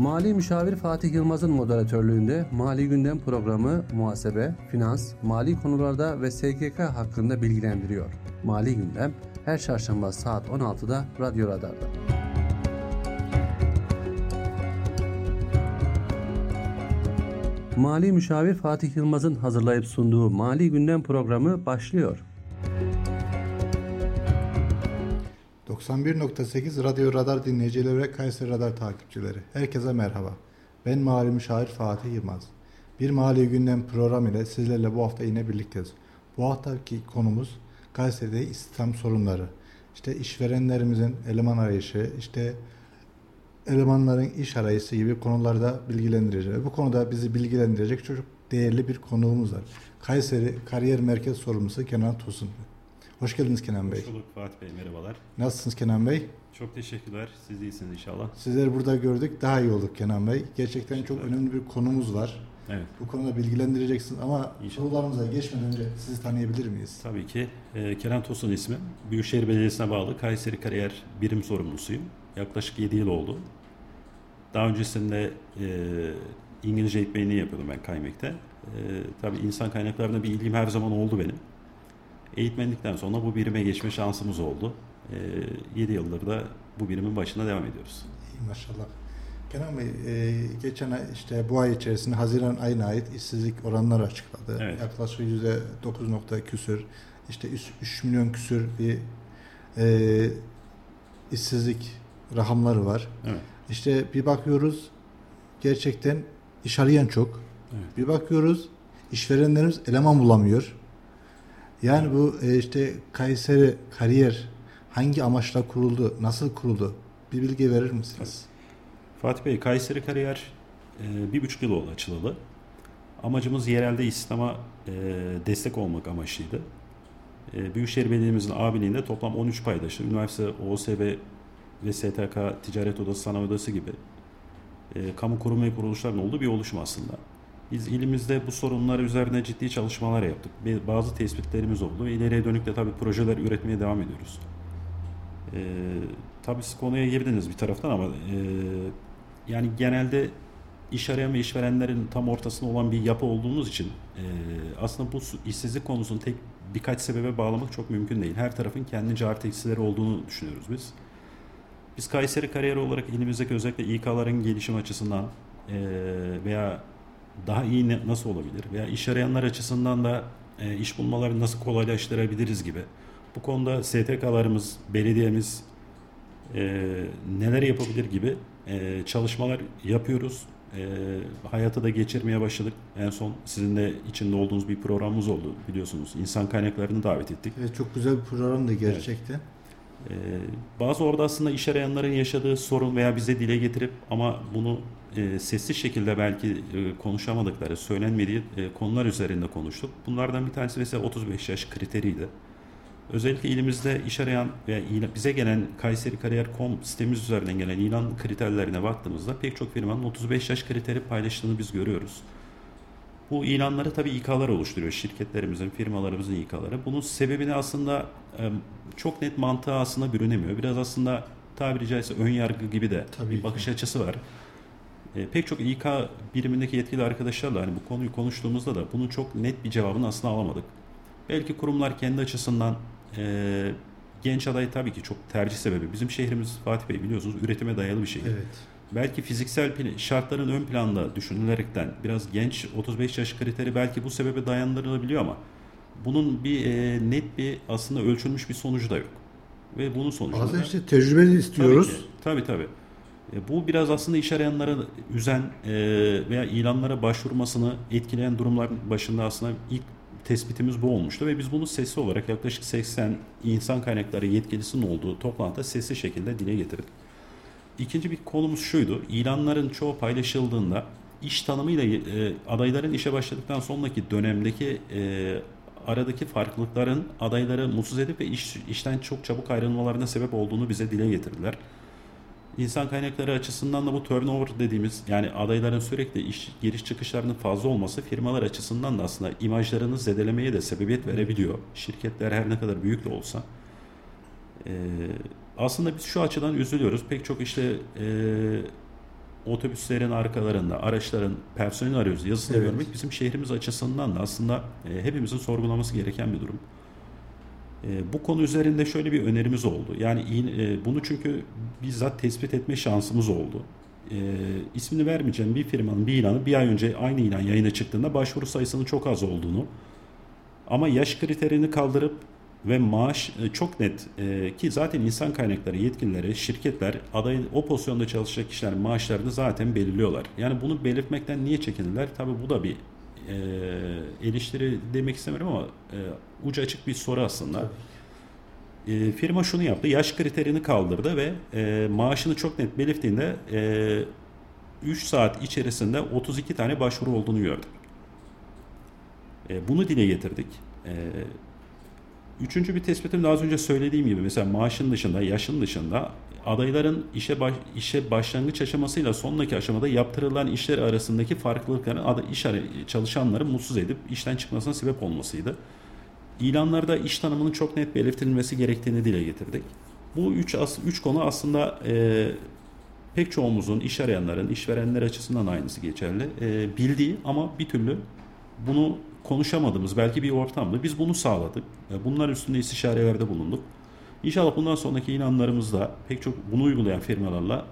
Mali Müşavir Fatih Yılmaz'ın moderatörlüğünde Mali Gündem programı muhasebe, finans, mali konularda ve SGK hakkında bilgilendiriyor. Mali Gündem her çarşamba saat 16'da Radyo Radar'da. Mali Müşavir Fatih Yılmaz'ın hazırlayıp sunduğu Mali Gündem programı başlıyor. 91.8 Radyo Radar dinleyicileri ve Kayseri Radar takipçileri, herkese merhaba. Ben Mali Müşavir Fatih Yılmaz. Bir Mali Gündem programı ile sizlerle bu hafta yine birlikteyiz. Bu haftaki konumuz Kayseri'de istihdam sorunları. İşte işverenlerimizin eleman arayışı, elemanların iş arayışı gibi konularda bilgilendireceğiz. Bu konuda bizi bilgilendirecek çok değerli bir konuğumuz var. Kayseri Kariyer Merkez Sorumlusu Kenan Tosun. Hoş geldiniz Kenan Bey. Hoş bulduk Fatih Bey, merhabalar. Nasılsınız Kenan Bey? Çok teşekkürler, siz de iyisiniz inşallah. Sizleri burada gördük, daha iyi olduk Kenan Bey. Gerçekten çok önemli bir konumuz var. Evet. Bu konuda bilgilendireceksiniz ama sorularımıza geçmeden önce sizi tanıyabilir miyiz? Tabii ki. Kenan Tosun ismim. Büyükşehir Belediyesi'ne bağlı Kayseri Kariyer Birim Sorumlusuyum. Yaklaşık 7 yıl oldu. Daha öncesinde İngilizce eğitmenliği yapıyordum ben Kaymek'te. Tabii insan kaynaklarına bir ilgim her zaman oldu benim. Eğitmenlikten sonra bu birime geçme şansımız oldu. 7 yıldır da bu birimin başına devam ediyoruz. İyi, maşallah. Kenan Bey, geçen ay bu ay içerisinde Haziran ayına ait işsizlik oranları açıkladı. Evet. Yaklaşık %9.küsür, 3 milyon küsür bir işsizlik rakamları var. Evet. Bir bakıyoruz gerçekten iş arayan çok. Evet. Bir bakıyoruz işverenlerimiz eleman bulamıyor. Yani bu Kayseri Kariyer hangi amaçla kuruldu, nasıl kuruldu? Bir bilgi verir misiniz? Evet. Fatih Bey, Kayseri Kariyer 1,5 yıl oldu açılalı. Amacımız yerelde istihdama destek olmak amaçlıydı. Büyükşehir Belediye'mizin abiliğinde toplam 13 paydaşı, üniversite, OSB ve STK, ticaret odası, sanayi odası gibi kamu kurum ve kuruluşların olduğu bir oluşum aslında. Biz ilimizde bu sorunlar üzerine ciddi çalışmalar yaptık. Bazı tespitlerimiz oldu ve ileriye dönük de tabii projeler üretmeye devam ediyoruz. Tabii siz konuya girdiniz bir taraftan ama yani genelde iş arayan ve işverenlerin tam ortasında olan bir yapı olduğumuz için aslında bu işsizlik konusunu birkaç sebebe bağlamak çok mümkün değil. Her tarafın kendince artı eksileri olduğunu düşünüyoruz biz. Biz Kayseri Kariyer olarak ilimizdeki özellikle İK'ların gelişim açısından veya daha iyi nasıl olabilir veya iş arayanlar açısından da iş bulmaları nasıl kolaylaştırabiliriz gibi. Bu konuda STK'larımız, belediyemiz neler yapabilir gibi çalışmalar yapıyoruz. Hayata da geçirmeye başladık. En son sizin de içinde olduğunuz bir programımız oldu biliyorsunuz. İnsan kaynaklarını davet ettik. Evet, çok güzel bir program da gerçekten. Evet. Bazı orada aslında iş arayanların yaşadığı sorun veya bize dile getirip ama bunu sessiz şekilde belki konuşamadıkları, söylenmediği konular üzerinde konuştuk. Bunlardan bir tanesi mesela 35 yaş kriteriydi. Özellikle ilimizde iş arayan ve bize gelen Kayseri Kariyer.com sitemiz üzerinden gelen ilan kriterlerine baktığımızda pek çok firmanın 35 yaş kriteri paylaştığını biz görüyoruz. Bu ilanları tabii İK'lar oluşturuyor. Şirketlerimizin, firmalarımızın İK'ları. Bunun sebebini aslında çok net mantığa aslında bürünemiyor. Biraz aslında tabiri caizse ön yargı gibi de tabii bir bakış açısı var. Pek çok İK birimindeki yetkili arkadaşlarla bu konuyu konuştuğumuzda da bunun çok net bir cevabını aslında alamadık. Belki kurumlar kendi açısından genç aday tabii ki çok tercih sebebi. Bizim şehrimiz Fatih Bey biliyorsunuz üretime dayalı bir şehir. Evet. Belki fiziksel şartların ön planda düşünülerekten biraz genç 35 yaş kriteri belki bu sebebe dayandırılabiliyor ama bunun bir net bir aslında ölçülmüş bir sonucu da yok. Ve bunun sonucunda aslında tecrübeli istiyoruz. Tabii. Bu biraz aslında iş arayanlara üzen veya ilanlara başvurmasını etkileyen durumların başında aslında ilk tespitimiz bu olmuştu ve biz bunu sesli olarak yaklaşık 80 insan kaynakları yetkilisinin olduğu toplantıda sesli şekilde dile getirdik. İkinci bir konumuz şuydu. İlanların çoğu paylaşıldığında iş tanımıyla adayların işe başladıktan sonraki dönemdeki aradaki farklılıkların adayları mutsuz edip ve işten çok çabuk ayrılmalarına sebep olduğunu bize dile getirdiler. İnsan kaynakları açısından da bu turnover dediğimiz yani adayların sürekli iş giriş çıkışlarının fazla olması firmalar açısından da aslında imajlarını zedelemeye de sebebiyet verebiliyor. Şirketler her ne kadar büyük de olsa. Aslında biz şu açıdan üzülüyoruz. Pek çok otobüslerin arkalarında, araçların personel arıyoruz yazısını görmek bizim şehrimiz açısından da aslında hepimizin sorgulaması gereken bir durum. Bu konu üzerinde şöyle bir önerimiz oldu. Yani bunu çünkü bizzat tespit etme şansımız oldu. İsmini vermeyeceğim bir firmanın bir ilanı bir ay önce aynı ilan yayına çıktığında başvuru sayısının çok az olduğunu ama yaş kriterini kaldırıp ve maaş çok net ki zaten insan kaynakları yetkilileri, şirketler adayın o pozisyonda çalışacak kişilerin maaşlarını zaten belirliyorlar. Yani bunu belirtmekten niye çekindiler? Tabii bu da bir eleştiri demek istemiyorum ama ucu açık bir soru aslında. Firma şunu yaptı, yaş kriterini kaldırdı ve maaşını çok net belirttiğinde 3 saat içerisinde 32 tane başvuru olduğunu gördük. Bunu dile getirdik. Üçüncü bir tespitim de az önce söylediğim gibi mesela maaşın dışında, yaşın dışında adayların işe başlangıç aşamasıyla sonraki aşamada yaptırılan işler arasındaki farklılıkların çalışanları mutsuz edip işten çıkmasına sebep olmasıydı. İlanlarda iş tanımının çok net belirtilmesi gerektiğini dile getirdik. Bu üç konu aslında pek çoğumuzun, iş arayanların, işverenler açısından aynısı geçerli. Bildiği ama bir türlü bunu konuşamadığımız belki bir ortamda biz bunu sağladık. Bunlar üstünde istişarelerde bulunduk. İnşallah bundan sonraki ilanlarımızda pek çok bunu uygulayan firmalarla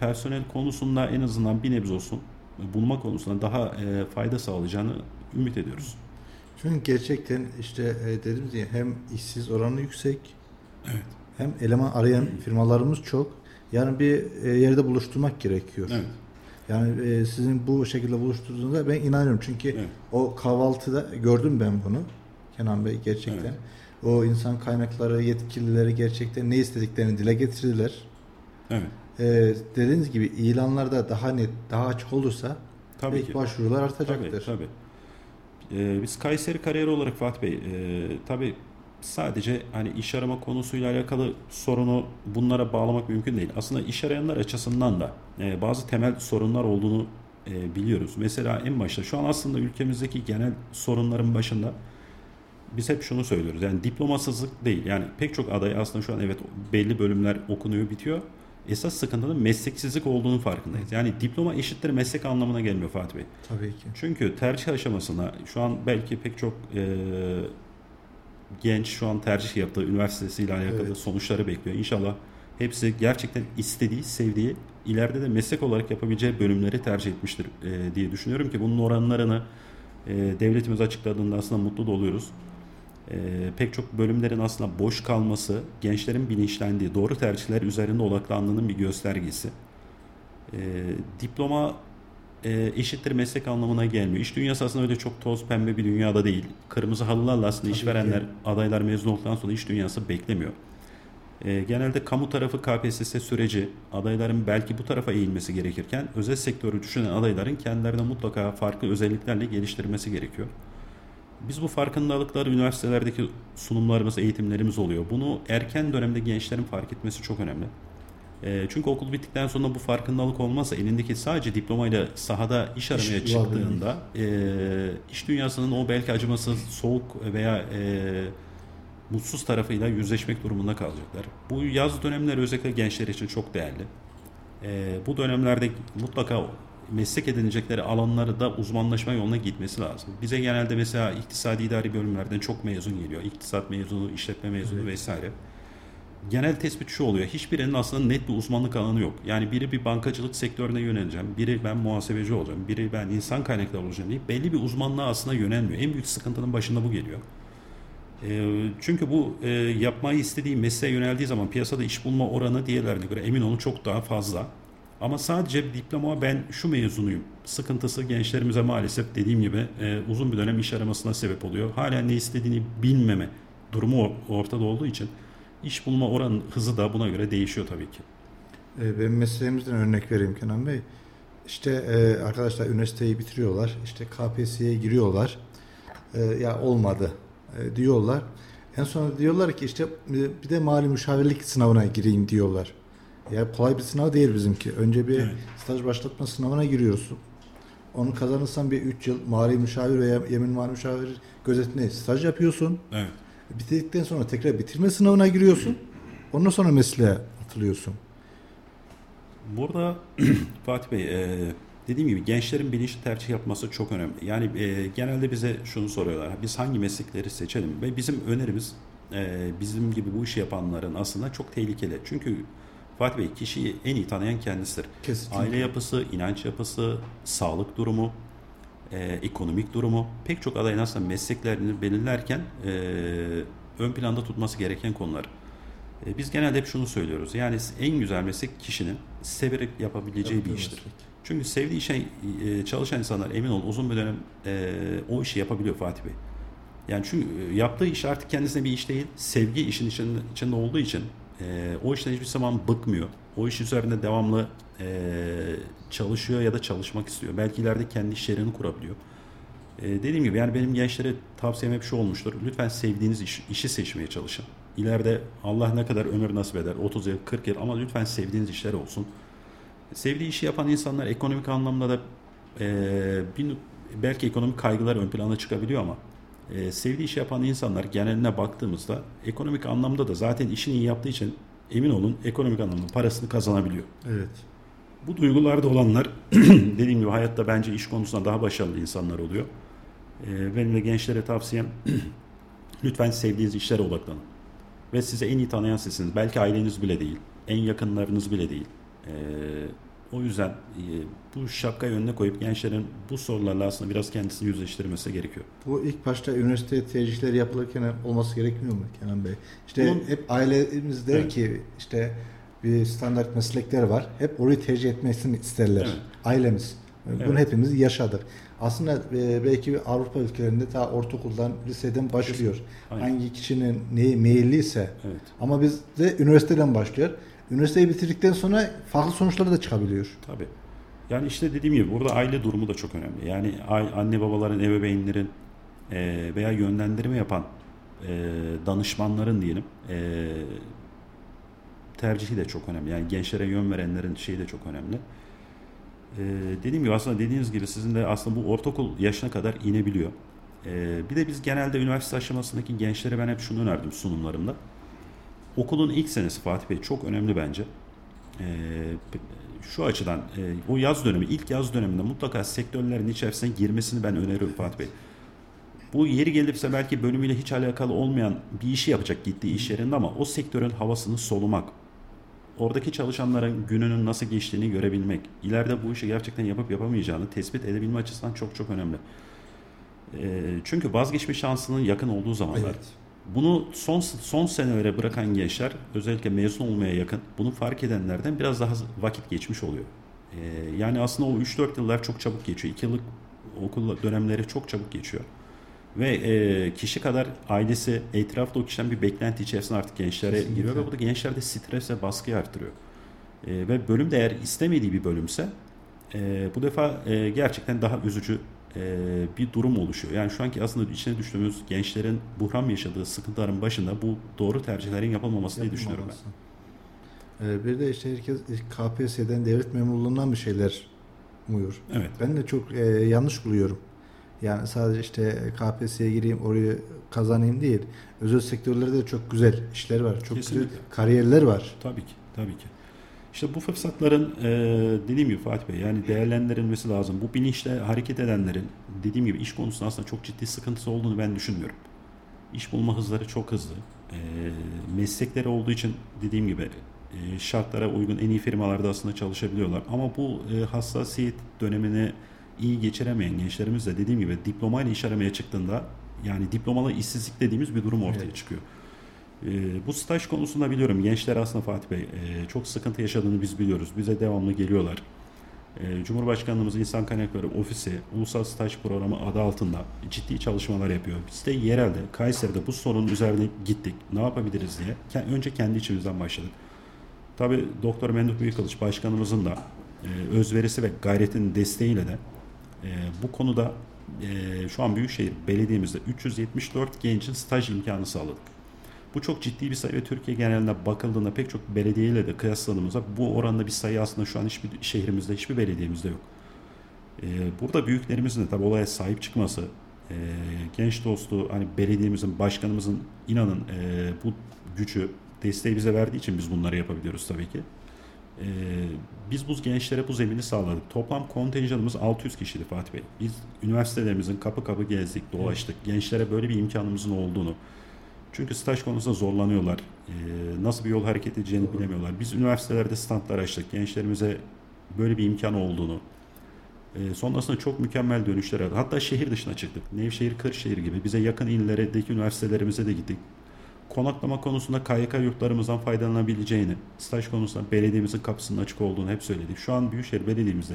personel konusunda en azından bir nebze olsun bulma konusunda daha fayda sağlayacağını ümit ediyoruz. Çünkü gerçekten işte dediğimiz gibi hem işsiz oranı yüksek, evet, hem eleman arayan firmalarımız çok. Yani bir yerde buluşturmak gerekiyor. Evet. Yani sizin bu şekilde buluşturduğunuzda ben inanıyorum. Çünkü o kahvaltıda gördüm ben bunu. Kenan Bey gerçekten. Evet. O insan kaynakları, yetkilileri gerçekten ne istediklerini dile getirdiler. Evet. Dediğiniz gibi ilanlarda daha net, daha açık olursa tabii başvurular artacaktır. Tabii. Biz Kayseri Kariyer olarak Fatih Bey tabii sadece hani iş arama konusuyla alakalı sorunu bunlara bağlamak mümkün değil. Aslında iş arayanlar açısından da bazı temel sorunlar olduğunu biliyoruz. Mesela en başta şu an aslında ülkemizdeki genel sorunların başında biz hep şunu söylüyoruz. Yani diplomasızlık değil. Yani pek çok aday aslında şu an evet belli bölümler okunuyor bitiyor. Esas sıkıntının mesleksizlik olduğunun farkındayız. Yani diploma eşittir meslek anlamına gelmiyor Fatih Bey. Tabii ki. Çünkü tercih aşamasına şu an belki pek çok genç şu an tercih yaptığı üniversitesiyle alakalı sonuçları bekliyor. İnşallah hepsi gerçekten istediği, sevdiği, ileride de meslek olarak yapabileceği bölümleri tercih etmiştir diye düşünüyorum ki bunun oranlarını devletimiz açıkladığında aslında mutlu da oluyoruz. Pek çok bölümlerin aslında boş kalması, gençlerin bilinçlendiği, doğru tercihler üzerinde odaklandığının bir göstergesi. Diploma eşittir meslek anlamına gelmiyor. İş dünyası aslında öyle çok toz pembe bir dünyada değil. Kırmızı halılarla aslında işverenler, adaylar mezun olduktan sonra iş dünyası beklemiyor. Genelde kamu tarafı KPSS süreci, adayların belki bu tarafa eğilmesi gerekirken özel sektörü düşünen adayların kendilerine mutlaka farklı özelliklerle geliştirmesi gerekiyor. Biz bu farkındalıkları üniversitelerdeki sunumlarımız, eğitimlerimiz oluyor. Bunu erken dönemde gençlerin fark etmesi çok önemli. Çünkü okul bittikten sonra bu farkındalık olmazsa elindeki sadece diplomayla sahada iş aramaya çıktığında iş dünyasının o belki acımasız, soğuk veya mutsuz tarafıyla yüzleşmek durumunda kalacaklar. Bu yaz dönemleri özellikle gençler için çok değerli. Bu dönemlerde mutlaka meslek edinecekleri alanları da uzmanlaşma yoluna gitmesi lazım. Bize genelde mesela iktisadi idari bölümlerden çok mezun geliyor. İktisat mezunu, işletme mezunu vesaire. Genel tespit şu oluyor. Hiçbirinin aslında net bir uzmanlık alanı yok. Yani biri bir bankacılık sektörüne yöneleceğim, biri ben muhasebeci olacağım, biri ben insan kaynakları olacağım deyip belli bir uzmanlığa aslında yönelmiyor. En büyük sıkıntının başında bu geliyor. Çünkü bu yapmayı istediği mesleğe yöneldiği zaman piyasada iş bulma oranı diğerlerine göre emin olun çok daha fazla. Ama sadece bir diploma ben şu mezunuyum sıkıntısı gençlerimize maalesef dediğim gibi uzun bir dönem iş aramasına sebep oluyor. Halen ne istediğini bilmeme durumu ortada olduğu için iş bulma oranı hızı da buna göre değişiyor tabii ki. Ben mesleğimizden örnek vereyim Kenan Bey. İşte arkadaşlar üniversiteyi bitiriyorlar, işte KPSS'ye giriyorlar, ya olmadı diyorlar. En sonunda diyorlar ki işte bir de mali müşavirlik sınavına gireyim diyorlar. Ya kolay bir sınav değil bizimki. Önce bir staj başlatma sınavına giriyorsun. Onu kazanırsan bir 3 yıl mali müşavir veya yemin mali müşavir gözetine staj yapıyorsun. Evet. Bitirdikten sonra tekrar bitirme sınavına giriyorsun. Ondan sonra mesleğe atılıyorsun. Burada Fatih Bey, dediğim gibi gençlerin bilinçli tercih yapması çok önemli. Yani genelde bize şunu soruyorlar. Biz hangi meslekleri seçelim? Ve bizim önerimiz bizim gibi bu işi yapanların aslında çok tehlikeli. Çünkü Fatih Bey, kişiyi en iyi tanıyan kendisidir. Kesinlikle. Aile yapısı, inanç yapısı, sağlık durumu, ekonomik durumu, pek çok adayın aslında mesleklerini belirlerken ön planda tutması gereken konular. Biz genelde hep şunu söylüyoruz. Yani en güzel meslek kişinin severek yapabileceği bir iştir. Çünkü sevdiği şey, çalışan insanlar emin olun uzun bir dönem o işi yapabiliyor Fatih Bey. Yani çünkü yaptığı iş artık kendisine bir iş değil. Sevgi işin içinde olduğu için o işten hiçbir zaman bıkmıyor. O iş üzerinde devamlı çalışıyor ya da çalışmak istiyor. Belki ileride kendi iş yerini kurabiliyor. Dediğim gibi yani benim gençlere tavsiyem hep şu olmuştur. Lütfen sevdiğiniz işi seçmeye çalışın. İleride Allah ne kadar ömür nasip eder, 30 yıl, 40 yıl, ama lütfen sevdiğiniz işler olsun. Sevdiği işi yapan insanlar ekonomik anlamda da belki ekonomik kaygılar ön plana çıkabiliyor ama sevdiği işi yapan insanlar geneline baktığımızda ekonomik anlamda da zaten işini iyi yaptığı için emin olun ekonomik anlamda parasını kazanabiliyor. Evet. Bu duygularda olanlar dediğim gibi hayatta bence iş konusunda daha başarılı insanlar oluyor. Benim de gençlere tavsiyem lütfen sevdiğiniz işlere odaklanın. Ve size en iyi tanıyan sizsiniz. Belki aileniz bile değil. En yakınlarınız bile değil. O yüzden bu şapkayı önüne koyup gençlerin bu sorularla aslında biraz kendisini yüzleştirmesi gerekiyor. Bu ilk başta üniversite tercihleri yapılırken olması gerekmiyor mu Kenan Bey? İşte bunun, hep ailemiz der evet. ki işte bir standart meslekler var. Hep orayı tercih etmesini isterler. Evet. Ailemiz. Bunu evet. hepimiz yaşadık. Aslında belki Avrupa ülkelerinde ta ortaokuldan, liseden başlıyor. Aynen. Hangi kişinin neye meyilliyse. Evet. Ama bizde üniversiteden başlıyor. Üniversiteyi bitirdikten sonra farklı sonuçları da çıkabiliyor. Tabii. Yani işte dediğim gibi burada aile durumu da çok önemli. Yani anne babaların, ebeveynlerin veya yönlendirme yapan danışmanların diyelim tercihi de çok önemli. Yani gençlere yön verenlerin şeyi de çok önemli. Dediğim gibi aslında dediğiniz gibi sizin de aslında bu ortaokul yaşına kadar inebiliyor. Bir de biz genelde üniversite aşamasındaki gençlere ben hep şunu önerdim sunumlarımda. Okulun ilk senesi Fatih Bey çok önemli bence. Şu açıdan o yaz dönemi, ilk yaz döneminde mutlaka sektörlerin içerisine girmesini ben öneriyorum Fatih Bey. Bu yeri gelirse belki bölümüyle hiç alakalı olmayan bir işi yapacak gittiği iş yerinde ama o sektörün havasını solumak. Oradaki çalışanların gününün nasıl geçtiğini görebilmek, ileride bu işi gerçekten yapıp yapamayacağını tespit edebilme açısından çok çok önemli. Çünkü vazgeçme şansının yakın olduğu zamanlar. Evet. Bunu son senelere bırakan gençler, özellikle mezun olmaya yakın, bunu fark edenlerden biraz daha vakit geçmiş oluyor. Yani aslında o 3-4 yıllar çok çabuk geçiyor. 2 yıllık okul dönemleri çok çabuk geçiyor. Ve kişi kadar ailesi, etrafta o kişiden bir beklenti içerisinde artık gençlere kesinlikle. Giriyor ve bu da gençlerde stres ve baskıyı artırıyor. Ve bölüm de eğer istemediği bir bölümse bu defa gerçekten daha üzücü bir durum oluşuyor. Yani şu anki aslında içine düştüğümüz gençlerin buhran yaşadığı sıkıntıların başında bu doğru tercihlerin yapılmaması diye düşünüyorum ben. Bir de işte herkes KPSS'den, devlet memurluğundan bir şeyler umuyor. Evet. Ben de çok yanlış buluyorum. Yani sadece işte KPSS'ye gireyim, orayı kazanayım değil. Özel sektörlerde de çok güzel işler var. Çok kesinlikle. Güzel kariyerler var. Tabii ki, tabii ki. İşte bu fırsatların dediğim gibi Fatih Bey yani değerlendirilmesi lazım. Bu bilinçle hareket edenlerin dediğim gibi iş konusunda aslında çok ciddi sıkıntısı olduğunu ben düşünmüyorum. İş bulma hızları çok hızlı. Meslekleri olduğu için dediğim gibi şartlara uygun en iyi firmalarda aslında çalışabiliyorlar. Ama bu hassasiyet dönemini iyi geçiremeyen gençlerimiz de dediğim gibi diplomayla iş aramaya çıktığında yani diplomalı işsizlik dediğimiz bir durum ortaya evet. çıkıyor. Bu staj konusunda biliyorum gençler aslında Fatih Bey çok sıkıntı yaşadığını biz biliyoruz. Bize devamlı geliyorlar. Cumhurbaşkanlığımız İnsan Kaynakları Ofisi Ulusal Staj Programı adı altında ciddi çalışmalar yapıyor. Biz de yerelde Kayseri'de bu sorunun üzerine gittik. Ne yapabiliriz diye. Önce kendi içimizden başladık. Tabii Doktor Memduh Büyükkılıç başkanımızın da özverisi ve gayretinin desteğiyle de bu konuda şu an Büyükşehir Belediye'mizde 374 gencin staj imkanı sağladık. Bu çok ciddi bir sayı ve Türkiye geneline bakıldığında pek çok belediyeyle de kıyasladığımızda bu oranda bir sayı aslında şu an hiçbir şehrimizde, hiçbir belediyemizde yok. Burada büyüklerimizin de tabii olaya sahip çıkması, genç dostu hani belediyemizin, başkanımızın inanın bu gücü, desteği bize verdiği için biz bunları yapabiliyoruz tabii ki. Biz bu gençlere bu zemini sağladık. Toplam kontenjanımız 600 kişiydi Fatih Bey. Biz üniversitelerimizin kapı kapı gezdik, dolaştık. Gençlere böyle bir imkanımızın olduğunu. Çünkü staj konusunda zorlanıyorlar. Nasıl bir yol hareket edeceğini bilemiyorlar. Biz üniversitelerde standlar açtık. Gençlerimize böyle bir imkan olduğunu. Sonrasında çok mükemmel dönüşler aldık. Hatta şehir dışına çıktık. Nevşehir, Kırşehir gibi bize yakın illerdeki üniversitelerimize de gittik. Konaklama konusunda KYK yurtlarımızdan faydalanabileceğini, staj konusunda belediyemizin kapısının açık olduğunu hep söyledik. Şu an Büyükşehir Belediye'mizde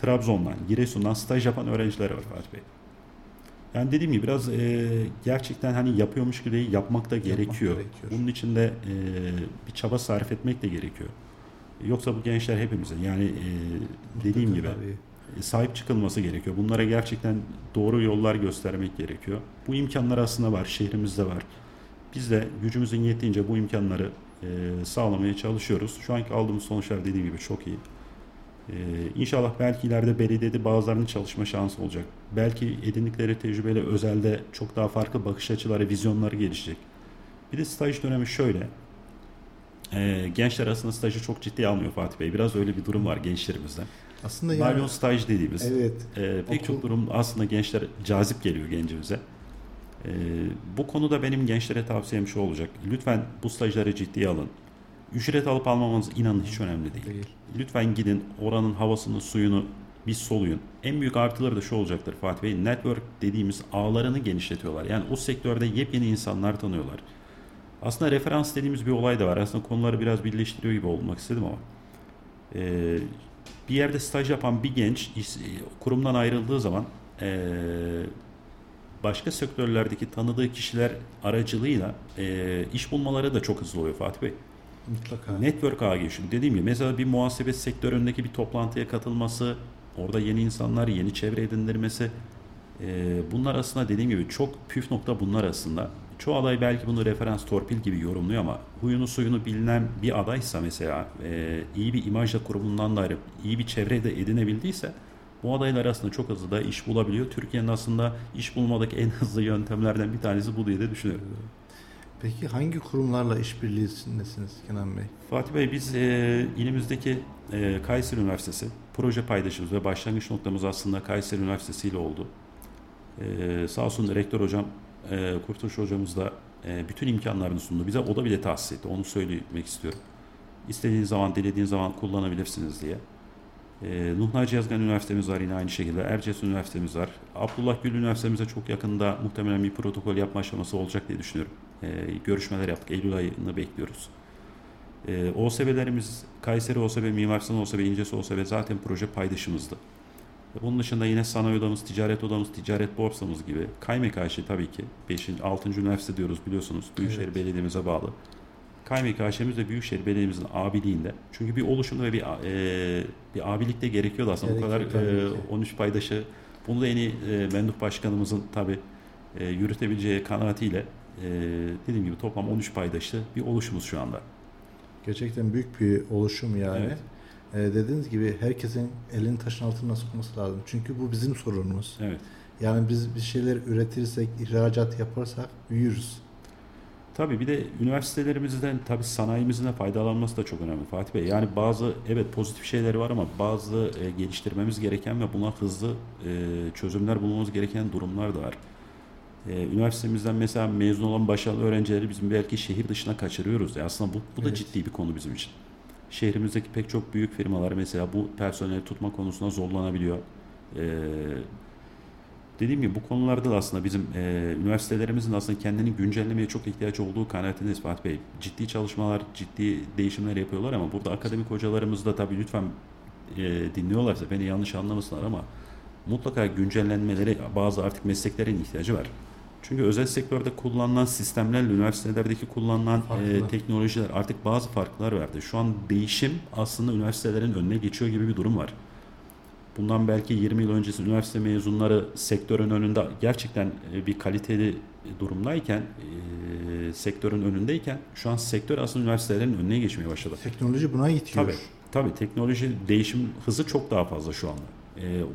Trabzon'dan, Giresun'dan staj yapan öğrenciler var Fatih Bey. Yani dediğim gibi biraz gerçekten hani yapıyormuş gibi değil, yapmak da gerekiyor. Bunun için de bir çaba sarf etmek de gerekiyor. Yoksa bu gençler hepimize yani dediğim gibi sahip çıkılması gerekiyor. Bunlara gerçekten doğru yollar göstermek gerekiyor. Bu imkanlar aslında var, şehrimizde var. Biz de gücümüzün yettiğince bu imkanları sağlamaya çalışıyoruz. Şu anki aldığımız sonuçlar dediğim gibi çok iyi. İnşallah belki ileride belediyede bazılarının çalışma şansı olacak. Belki edindikleri tecrübeyle özelde çok daha farklı bakış açıları, vizyonları gelişecek. Bir de staj dönemi şöyle. Gençler arasında stajı çok ciddiye almıyor Fatih Bey. Biraz öyle bir durum var gençlerimizde. Aslında yani, balyon staj dediğimiz. Evet. Pek çok durum aslında gençler cazip geliyor gencimize. Bu konuda benim gençlere tavsiyem şu olacak. Lütfen bu stajları ciddiye alın. Ücret alıp almamanız inanın hiç önemli değil. Lütfen gidin oranın havasını, suyunu bir soluyun. En büyük artıları da şu olacaktır Fatih Bey. Network dediğimiz ağlarını genişletiyorlar. Yani o sektörde yepyeni insanlar tanıyorlar. Aslında referans dediğimiz bir olay da var. Aslında konuları biraz birleştiriyor gibi olmak istedim ama. Bir yerde staj yapan bir genç kurumdan ayrıldığı zaman... başka sektörlerdeki tanıdığı kişiler aracılığıyla iş bulmaları da çok hızlı oluyor Fatih Bey. Mutlaka. Network ağa geçiyor. Dediğim gibi mesela bir muhasebe sektöründeki bir toplantıya katılması, orada yeni insanlar, yeni çevre edindirmesi. Bunlar aslında dediğim gibi çok püf nokta bunlar aslında. Çoğu aday belki bunu referans torpil gibi yorumluyor ama huyunu suyunu bilinen bir adaysa mesela iyi bir imajla kurumundan da ayrıp iyi bir çevre de edinebildiyse bu adaylar aslında çok hızlı da iş bulabiliyor. Türkiye'nin aslında iş bulmadaki en hızlı yöntemlerden bir tanesi bu diye de düşünüyorum. Peki hangi kurumlarla işbirliği içindesiniz Kenan Bey? Fatih Bey biz ilimizdeki Kayseri Üniversitesi proje paydaşımız ve başlangıç noktamız aslında Kayseri Üniversitesi ile oldu. Sağ olsun rektör hocam, Kurtuluş hocamız da bütün imkanlarını sundu. Bize oda bile tahsis etti. Onu söylemek istiyorum. İstediğiniz zaman, dilediğiniz zaman kullanabilirsiniz diye. Nuh Naci Yazgan Üniversitemiz var yine aynı şekilde. Erciyes Üniversitemiz var. Abdullah Gül Üniversitemize çok yakında muhtemelen bir protokol yapma aşaması olacak diye düşünüyorum. Görüşmeler yaptık. Eylül ayını bekliyoruz. OSB'lerimiz Kayseri OSB, Mimarsinan OSB, İncesi OSB zaten proje paydaşımızdı. Bunun dışında yine sanayi odamız, ticaret odamız, ticaret borsamız gibi. KYK tabii ki 5. 6. üniversite diyoruz biliyorsunuz. Büyükşehir evet. Belediye'mize bağlı. KYK'miz de Büyükşehir Belediye'mizin abiliğinde. Çünkü bir oluşumda ve bir abilikte gerekiyordu aslında. Bu kadar 13 paydaşı. Bunu da yeni Memduh Başkanımızın tabii yürütebileceği kanaatiyle dediğim gibi toplam 13 paydaşlı bir oluşumuz şu anda. Gerçekten büyük bir oluşum yani. Evet. Dediğiniz gibi herkesin elini taşın altına sokması lazım. Çünkü bu bizim sorunumuz. Evet. Yani biz bir şeyler üretirsek, ihracat yaparsak büyürüz. Tabii bir de üniversitelerimizden tabii sanayimizin de faydalanması da çok önemli Fatih Bey. Yani bazı evet pozitif şeyler var ama bazı geliştirmemiz gereken ve buna hızlı çözümler bulmamız gereken durumlar da var. Üniversitemizden mesela mezun olan başarılı öğrencileri bizim belki şehir dışına kaçırıyoruz. Aslında bu da evet. Ciddi bir konu bizim için. Şehrimizdeki pek çok büyük firmalar mesela bu personeli tutma konusunda zorlanabiliyor. Dediğim gibi bu konularda da aslında bizim üniversitelerimizin aslında kendini güncellemeye çok ihtiyaç olduğu kanaatindeyiz Fatih Bey. Ciddi çalışmalar, ciddi değişimler yapıyorlar ama burada akademik hocalarımız da tabii lütfen dinliyorlarsa beni yanlış anlamasınlar ama mutlaka güncellenmeleri bazı artık mesleklerin ihtiyacı var. Çünkü özel sektörde kullanılan sistemlerle üniversitelerdeki kullanılan teknolojiler artık bazı farklar verdi. Şu an değişim aslında üniversitelerin önüne geçiyor gibi bir durum var. Bundan belki 20 yıl öncesi üniversite mezunları sektörün önünde gerçekten bir kaliteli durumdayken, sektörün önündeyken şu an sektör aslında üniversitelerin önüne geçmeye başladı. Teknoloji buna itiyor. Tabii teknoloji değişim hızı çok daha fazla şu anda.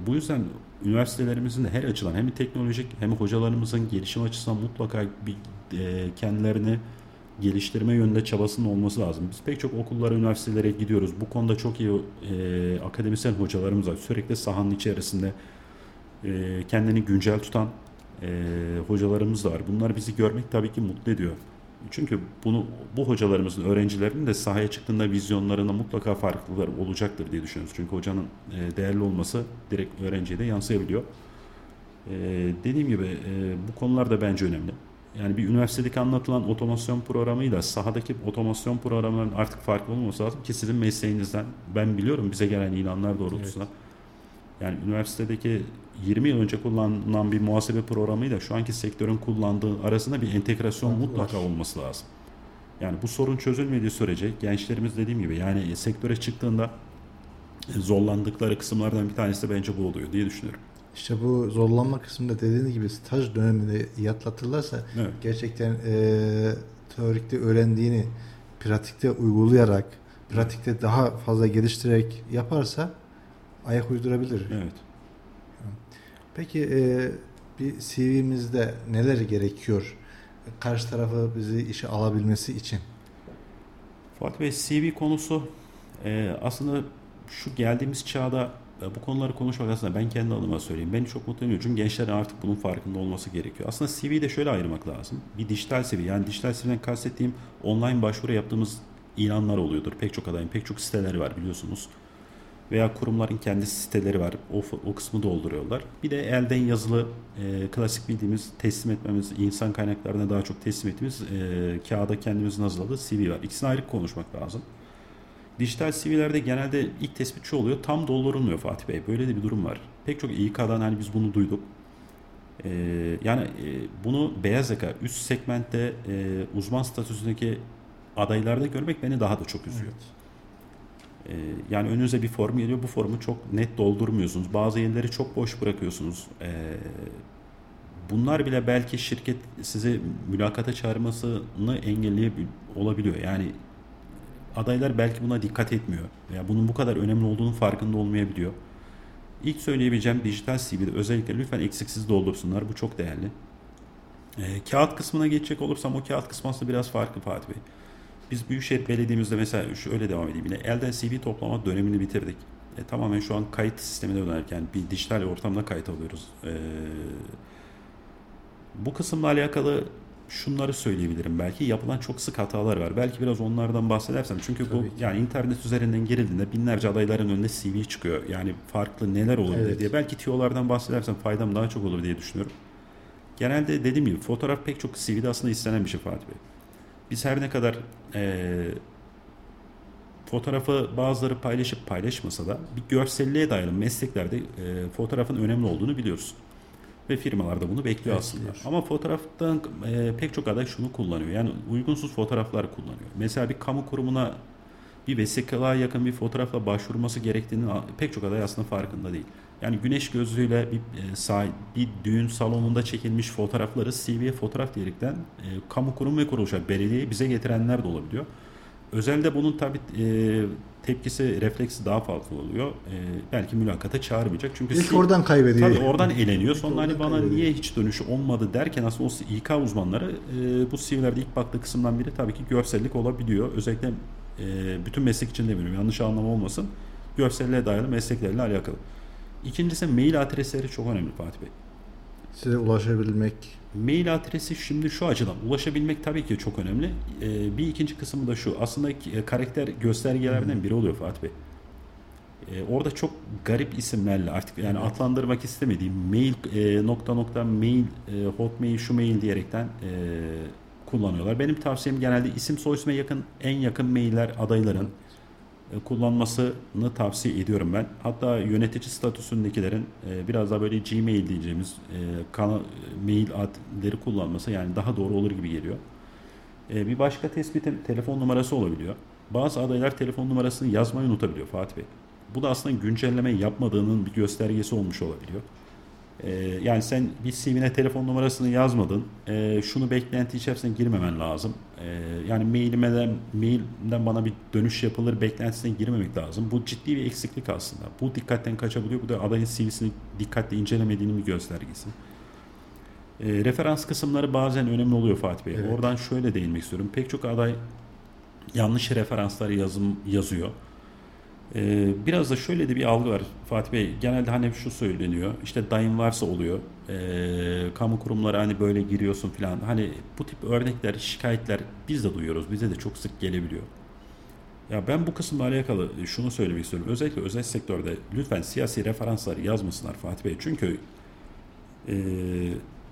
Bu yüzden üniversitelerimizin de her açıdan hem teknolojik hem hocalarımızın gelişim açısından mutlaka bir kendilerini geliştirme yönünde çabasının olması lazım. Biz pek çok okullara, üniversitelere gidiyoruz. Bu konuda çok iyi akademisyen hocalarımız var. Sürekli sahanın içerisinde kendini güncel tutan hocalarımız da var. Bunlar bizi görmek tabii ki mutlu ediyor. Çünkü bu hocalarımızın, öğrencilerinin de sahaya çıktığında vizyonlarına mutlaka farklılıklar olacaktır diye düşünüyoruz. Çünkü hocanın değerli olması direkt öğrenciye de yansıyabiliyor. Dediğim gibi bu konular da bence önemli. Yani bir üniversitedeki anlatılan otomasyon programıyla sahadaki otomasyon programlarının artık farklı olması lazım ki sizin mesleğinizden, ben biliyorum bize gelen ilanlar doğrultusunda. Evet. Yani üniversitedeki 20 yıl önce kullanılan bir muhasebe programıyla şu anki sektörün kullandığı arasında bir entegrasyon mutlaka olması lazım. Yani bu sorun çözülmediği sürece gençlerimiz, dediğim gibi, yani sektöre çıktığında zorlandıkları kısımlardan bir tanesi de bence bu oluyor diye düşünüyorum. İşte bu zorlanma kısmında dediğiniz gibi staj döneminde iyi atlatırlarsa, evet, gerçekten teorikte öğrendiğini pratikte uygulayarak, pratikte daha fazla geliştirerek yaparsa ayak uydurabilir. Evet. Peki bir CV'mizde neler gerekiyor karşı tarafı bizi işe alabilmesi için? Fatih Bey, CV konusu aslında şu geldiğimiz çağda bu konuları konuşmak, aslında ben kendi adıma söyleyeyim, beni çok mutlu ediyor. Çünkü gençlerin artık bunun farkında olması gerekiyor. Aslında CV'yi de şöyle ayırmak lazım. Bir dijital CV, yani dijital CV'den kastettiğim online başvuru yaptığımız ilanlar oluyordur. Pek çok adayın pek çok siteleri var biliyorsunuz. Veya kurumların kendi siteleri var. O kısmı dolduruyorlar. Bir de elden yazılı, klasik bildiğimiz teslim etmemiz, insan kaynaklarına daha çok teslim ettiğimiz kağıda kendimizin hazırladığı CV var. İkisini ayrı konuşmak lazım. Dijital CV'lerde genelde ilk tespit şu oluyor: tam doldurulmuyor Fatih Bey. Böyle de bir durum var. Pek çok İK'dan hani biz bunu duyduk. Yani bunu beyaz yaka üst segmentte uzman statüsündeki adaylarda görmek beni daha da çok üzüyor. Evet. Yani önünüze bir form geliyor. Bu formu çok net doldurmuyorsunuz. Bazı yerleri çok boş bırakıyorsunuz. Bunlar bile belki şirket sizi mülakata çağırmasını engelleyebiliyor. Yani adaylar belki buna dikkat etmiyor. Yani bunun bu kadar önemli olduğunun farkında olmayabiliyor. İlk söyleyebileceğim, dijital CV'de özellikle lütfen eksiksiz doldursunlar. Bu çok değerli. Kağıt kısmına geçecek olursam, o kağıt kısmı aslında biraz farklı Fatih Bey. Biz Büyükşehir Belediye'mizde mesela şöyle devam edeyim yine. Elden CV toplama dönemini bitirdik. Tamamen şu an kayıt sistemine dönerken, yani bir dijital ortamda kayıt alıyoruz. Bu kısımla alakalı şunları söyleyebilirim belki. Yapılan çok sık hatalar var. Belki biraz onlardan bahsedersem. Çünkü tabii bu ki, yani internet üzerinden girildiğinde binlerce adayların önünde CV çıkıyor. Yani farklı neler olabilir, evet, diye. Belki tiyolardan bahsedersem faydam daha çok olur diye düşünüyorum. Genelde dediğim gibi fotoğraf pek çok CV'de aslında istenen bir şey Fatih Bey. Biz her ne kadar fotoğrafı bazıları paylaşıp paylaşmasa da bir görselliğe dayalı mesleklerde fotoğrafın önemli olduğunu biliyoruz. Ve firmalar da bunu bekliyor aslında. Diyor. Ama fotoğraftan pek çok aday şunu kullanıyor. Yani uygunsuz fotoğraflar kullanıyor. Mesela bir kamu kurumuna bir vesikalığa yakın bir fotoğrafla başvurması gerektiğini pek çok aday aslında farkında değil. Yani güneş gözlüğüyle bir düğün salonunda çekilmiş fotoğrafları CV'ye fotoğraf diyerekten kamu kurum ve kuruluşlar, belediye bize getirenler de olabiliyor. Özelde bunun tabii tepkisi, refleksi daha fazla oluyor. Belki mülakata çağırmayacak. Çünkü İlk oradan kaybediyor. Tabii oradan eleniyor. Sonra hani bana kaybediyor, niye hiç dönüşü olmadı derken aslında o İK uzmanları bu CV'lerde ilk baktığı kısımdan biri tabii ki görsellik olabiliyor. Özellikle bütün meslek için demiyorum, yanlış anlama olmasın. Görselliğe dayalı mesleklerle alakalı. İkincisi mail adresleri çok önemli Fatih Bey. Size ulaşabilmek. Mail adresi şimdi şu açıdan ulaşabilmek tabii ki çok önemli. Bir ikinci kısmı da şu. Aslında karakter göstergelerinden biri oluyor Fatih Bey. Orada çok garip isimlerle artık yani adlandırmak istemediğim mail ... mail hotmail şu mail diyerekten kullanıyorlar. Benim tavsiyem genelde isim soyisme yakın en yakın mailler adayların kullanmasını tavsiye ediyorum ben. Hatta yönetici statüsündekilerin biraz daha böyle Gmail diyeceğimiz mail adları kullanması yani daha doğru olur gibi geliyor. Bir başka tespitim telefon numarası olabiliyor. Bazı adaylar telefon numarasını yazmayı unutabiliyor Fatih Bey. Bu da aslında güncelleme yapmadığının bir göstergesi olmuş olabiliyor. Yani sen bir CV'ne telefon numarasını yazmadın, şunu beklenti içerisine girmemen lazım. Yani mailden bana bir dönüş yapılır beklentisine girmemek lazım. Bu ciddi bir eksiklik aslında. Bu dikkatten kaçabiliyor. Bu da adayın CV'sini dikkatle incelemediğinin bir göstergesi. Referans kısımları bazen önemli oluyor Fatih Bey. Evet. Oradan şöyle değinmek istiyorum. Pek çok aday yanlış referanslar yazıyor. Biraz da şöyle de bir algı var Fatih Bey. Genelde hani şu söyleniyor. İşte dayın varsa oluyor. Kamu kurumları hani böyle giriyorsun falan. Hani bu tip örnekler, şikayetler biz de duyuyoruz. Bize de çok sık gelebiliyor. Ya ben bu kısımla alakalı şunu söylemek istiyorum. Özellikle özel sektörde lütfen siyasi referansları yazmasınlar Fatih Bey. Çünkü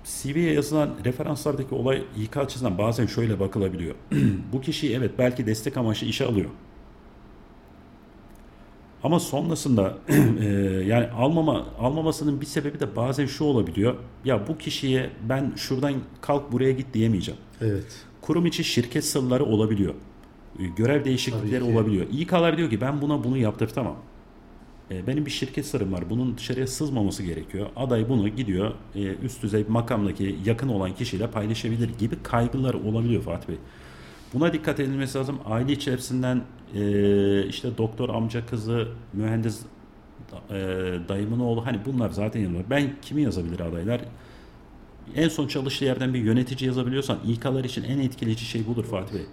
CV'ye yazılan referanslardaki olay İK açısından bazen şöyle bakılabiliyor. Bu kişiyi evet belki destek amaçlı işe alıyor. Ama sonrasında yani almamasının bir sebebi de bazen şu olabiliyor. Ya bu kişiye ben şuradan kalk buraya git diyemeyeceğim. Evet. Kurum içi şirket sırları olabiliyor. Görev değişiklikleri olabiliyor. İK'lar diyor ki ben buna bunu yaptırtamam. Benim bir şirket sırrım var. Bunun dışarıya sızmaması gerekiyor. Aday bunu gidiyor üst düzey makamdaki yakın olan kişiyle paylaşabilir gibi kaygılar olabiliyor Fatih Bey. Buna dikkat edilmesi lazım. Aile içerisinden işte doktor amca kızı, mühendis dayımın oğlu, hani bunlar zaten yanıyor. Ben kimi yazabilir adaylar? En son çalıştığı yerden bir yönetici yazabiliyorsan İK'lar için en etkileyici şey budur Fatih Bey.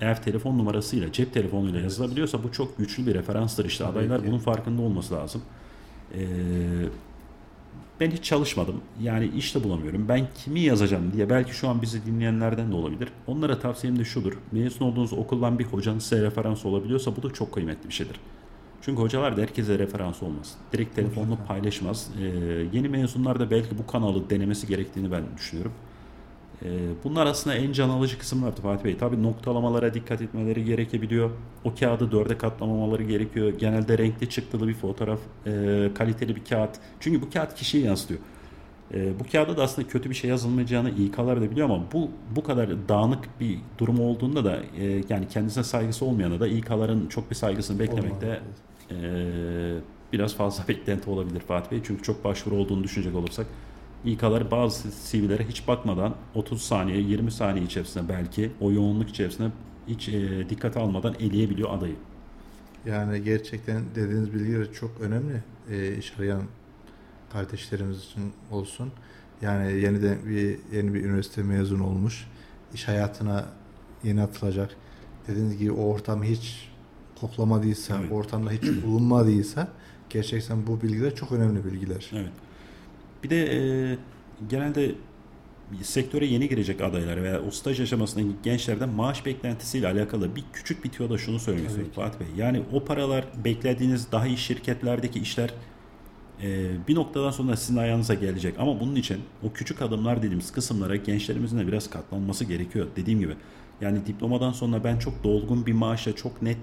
Eğer telefon numarasıyla, cep telefonuyla yazılabiliyorsa bu çok güçlü bir referanstır işte. Evet, adaylar bunun farkında olması lazım. Ben hiç çalışmadım. Yani iş de bulamıyorum. Ben kimi yazacağım diye belki şu an bizi dinleyenlerden de olabilir. Onlara tavsiyem de şudur. Mezun olduğunuz okuldan bir hocanız size referans olabiliyorsa bu da çok kıymetli bir şeydir. Çünkü hocalar da herkese referans olmaz. Direkt telefonla paylaşmaz. Yeni mezunlar da belki bu kanalı denemesi gerektiğini ben düşünüyorum. Bunlar aslında en can alıcı kısımlardı Fatih Bey. Tabii noktalamalara dikkat etmeleri gerekebiliyor. O kağıdı dörde katlamamaları gerekiyor. Genelde renkli çıktılı bir fotoğraf, kaliteli bir kağıt. Çünkü bu kağıt kişiyi yansıtıyor. Bu kağıda da aslında kötü bir şey yazılmayacağını İK'lar da biliyor ama bu kadar dağınık bir durum olduğunda da yani kendisine saygısı olmayana da İK'ların çok bir saygısını beklemekte biraz fazla beklenti olabilir Fatih Bey. Çünkü çok başvuru olduğunu düşünecek olursak İK'lar bazı CV'lere hiç bakmadan 30 saniye 20 saniye içerisinde belki o yoğunluk içerisinde hiç dikkate almadan eleyebiliyor adayı. Yani gerçekten dediğiniz bilgiler çok önemli iş arayan kardeşlerimiz için olsun. Yani yeni bir üniversite mezunu olmuş, iş hayatına yeni atılacak. Dediğiniz gibi o ortamı hiç koklamadıysa, evet, ortamda hiç bulunmadıysa gerçekten bu bilgiler çok önemli bilgiler. Evet. Bir de genelde sektöre yeni girecek adaylar veya o staj aşamasındaki gençlerden maaş beklentisiyle alakalı bir küçük bitiyor da şunu söylemek istiyorum Fatih Bey. Yani o paralar beklediğiniz daha iyi şirketlerdeki işler bir noktadan sonra sizin ayağınıza gelecek. Ama bunun için o küçük adımlar dediğimiz kısımlara gençlerimizin de biraz katlanması gerekiyor. Dediğim gibi yani diplomadan sonra ben çok dolgun bir maaşla çok net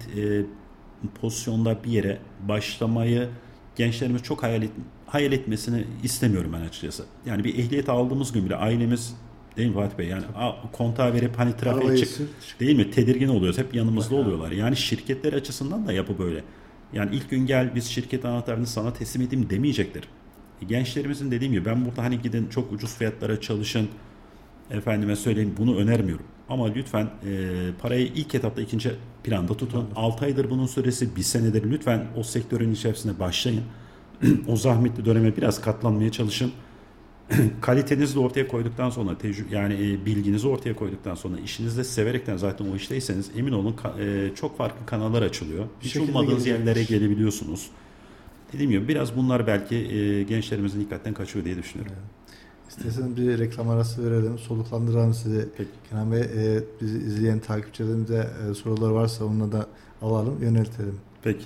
pozisyonda bir yere başlamayı gençlerimiz çok hayal etmesini istemiyorum ben açıkçası. Yani bir ehliyet aldığımız gün bile ailemiz, değil mi Fatih Bey? Yani kontağı verip hani trafiğe çık değil mi? Tedirgin oluyoruz. Hep yanımızda oluyorlar. Yani şirketler açısından da yapı böyle. Yani ilk gün gel biz şirket anahtarını sana teslim edeyim demeyecektir. Gençlerimizin dediğim gibi ben burada hani gidin çok ucuz fiyatlara çalışın efendime söyleyeyim bunu önermiyorum. Ama lütfen parayı ilk etapta ikinci planda tutun. 6 aydır bunun süresi, 1 senedir lütfen o sektörün içerisine başlayın. O zahmetli döneme biraz katlanmaya çalışın. Kalitenizi de ortaya koyduktan sonra, bilginizi ortaya koyduktan sonra, işinizi de severekten zaten o işteyseniz emin olun çok farklı kanallar açılıyor. Hiç ummadığınız yerlere gelebiliyorsunuz. Dediğim gibi biraz bunlar belki gençlerimizin dikkatten kaçıyor diye düşünüyorum. Evet. İsterseniz bir reklam arası verelim, soluklandıralım sizi. Peki. Kenan Bey, bizi izleyen takipçilerimize sorular varsa onunla da alalım, yöneltelim. Peki.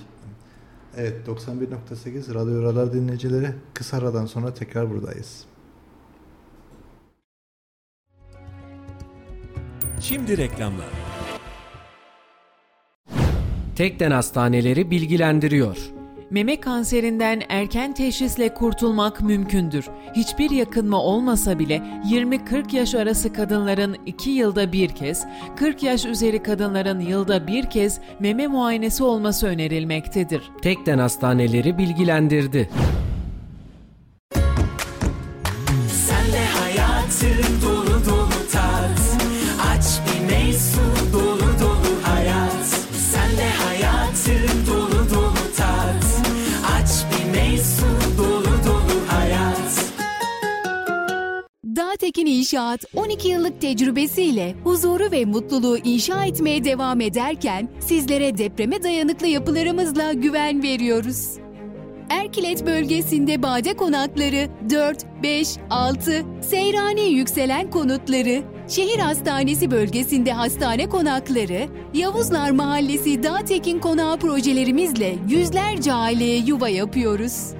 Evet, 91.8 Radyo Radar dinleyicileri, kısa aradan sonra tekrar buradayız. Şimdi reklamlar. Tekden hastaneleri bilgilendiriyor. Meme kanserinden erken teşhisle kurtulmak mümkündür. Hiçbir yakınma olmasa bile 20-40 yaş arası kadınların 2 yılda bir kez, 40 yaş üzeri kadınların yılda bir kez meme muayenesi olması önerilmektedir. Tekden hastaneleri bilgilendirdi. Sen de hayatı dolu dolu tat, aç bir meysu dolu dolu hayat. Sen de hayatı dolu dolu tat. Dolu dolu hayat. Daha Tekin İnşaat 12 yıllık tecrübesiyle huzuru ve mutluluğu inşa etmeye devam ederken sizlere depreme dayanıklı yapılarımızla güven veriyoruz. Erkilet bölgesinde bade konakları, 4, 5, 6, Seyrani yükselen konutları, şehir hastanesi bölgesinde hastane konakları, Yavuzlar Mahallesi Dağtekin Konağı projelerimizle yüzlerce aileye yuva yapıyoruz.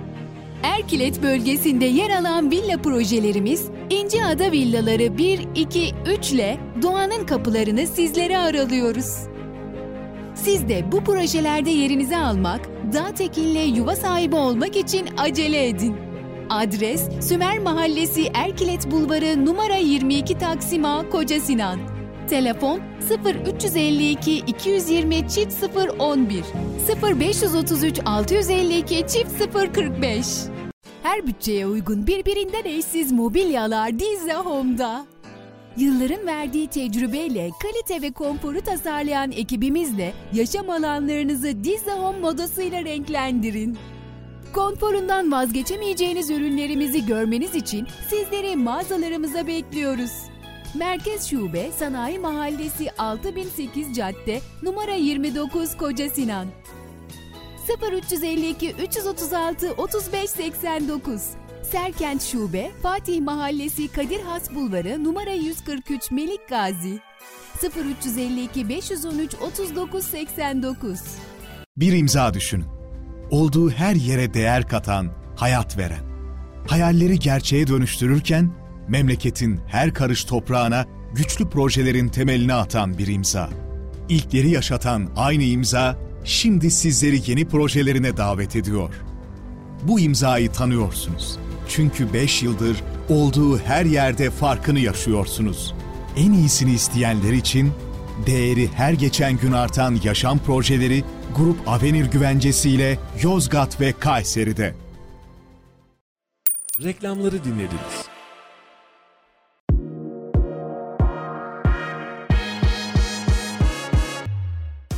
Erkilet bölgesinde yer alan villa projelerimiz İnceada Villaları 1, 2, 3 ile doğanın kapılarını sizlere aralıyoruz. Siz de bu projelerde yerinizi almak, Dağtekin'le yuva sahibi olmak için acele edin. Adres Sümer Mahallesi Erkilet Bulvarı numara 22 Taksim A, Kocasinan. Telefon 0352 220 011, 0533 652 045. Her bütçeye uygun birbirinden eşsiz mobilyalar Dizze Home'da. Yılların verdiği tecrübeyle kalite ve konforu tasarlayan ekibimizle yaşam alanlarınızı Dizze Home modasıyla renklendirin. Konforundan vazgeçemeyeceğiniz ürünlerimizi görmeniz için sizleri mağazalarımıza bekliyoruz. Merkez Şube Sanayi Mahallesi 6008 Cadde numara 29 Kocasinan. 0352 336 3589. Serkent Şube Fatih Mahallesi Kadir Has Bulvarı numara 143 Melik Gazi. 0352 513 3989. Bir imza düşünün. Olduğu her yere değer katan, hayat veren, hayalleri gerçeğe dönüştürürken memleketin her karış toprağına güçlü projelerin temelini atan bir imza. İlkleri yaşatan aynı imza şimdi sizleri yeni projelerine davet ediyor. Bu imzayı tanıyorsunuz. Çünkü 5 yıldır olduğu her yerde farkını yaşıyorsunuz. En iyisini isteyenler için değeri her geçen gün artan yaşam projeleri Grup Avenir güvencesiyle Yozgat ve Kayseri'de. Reklamları dinlediniz.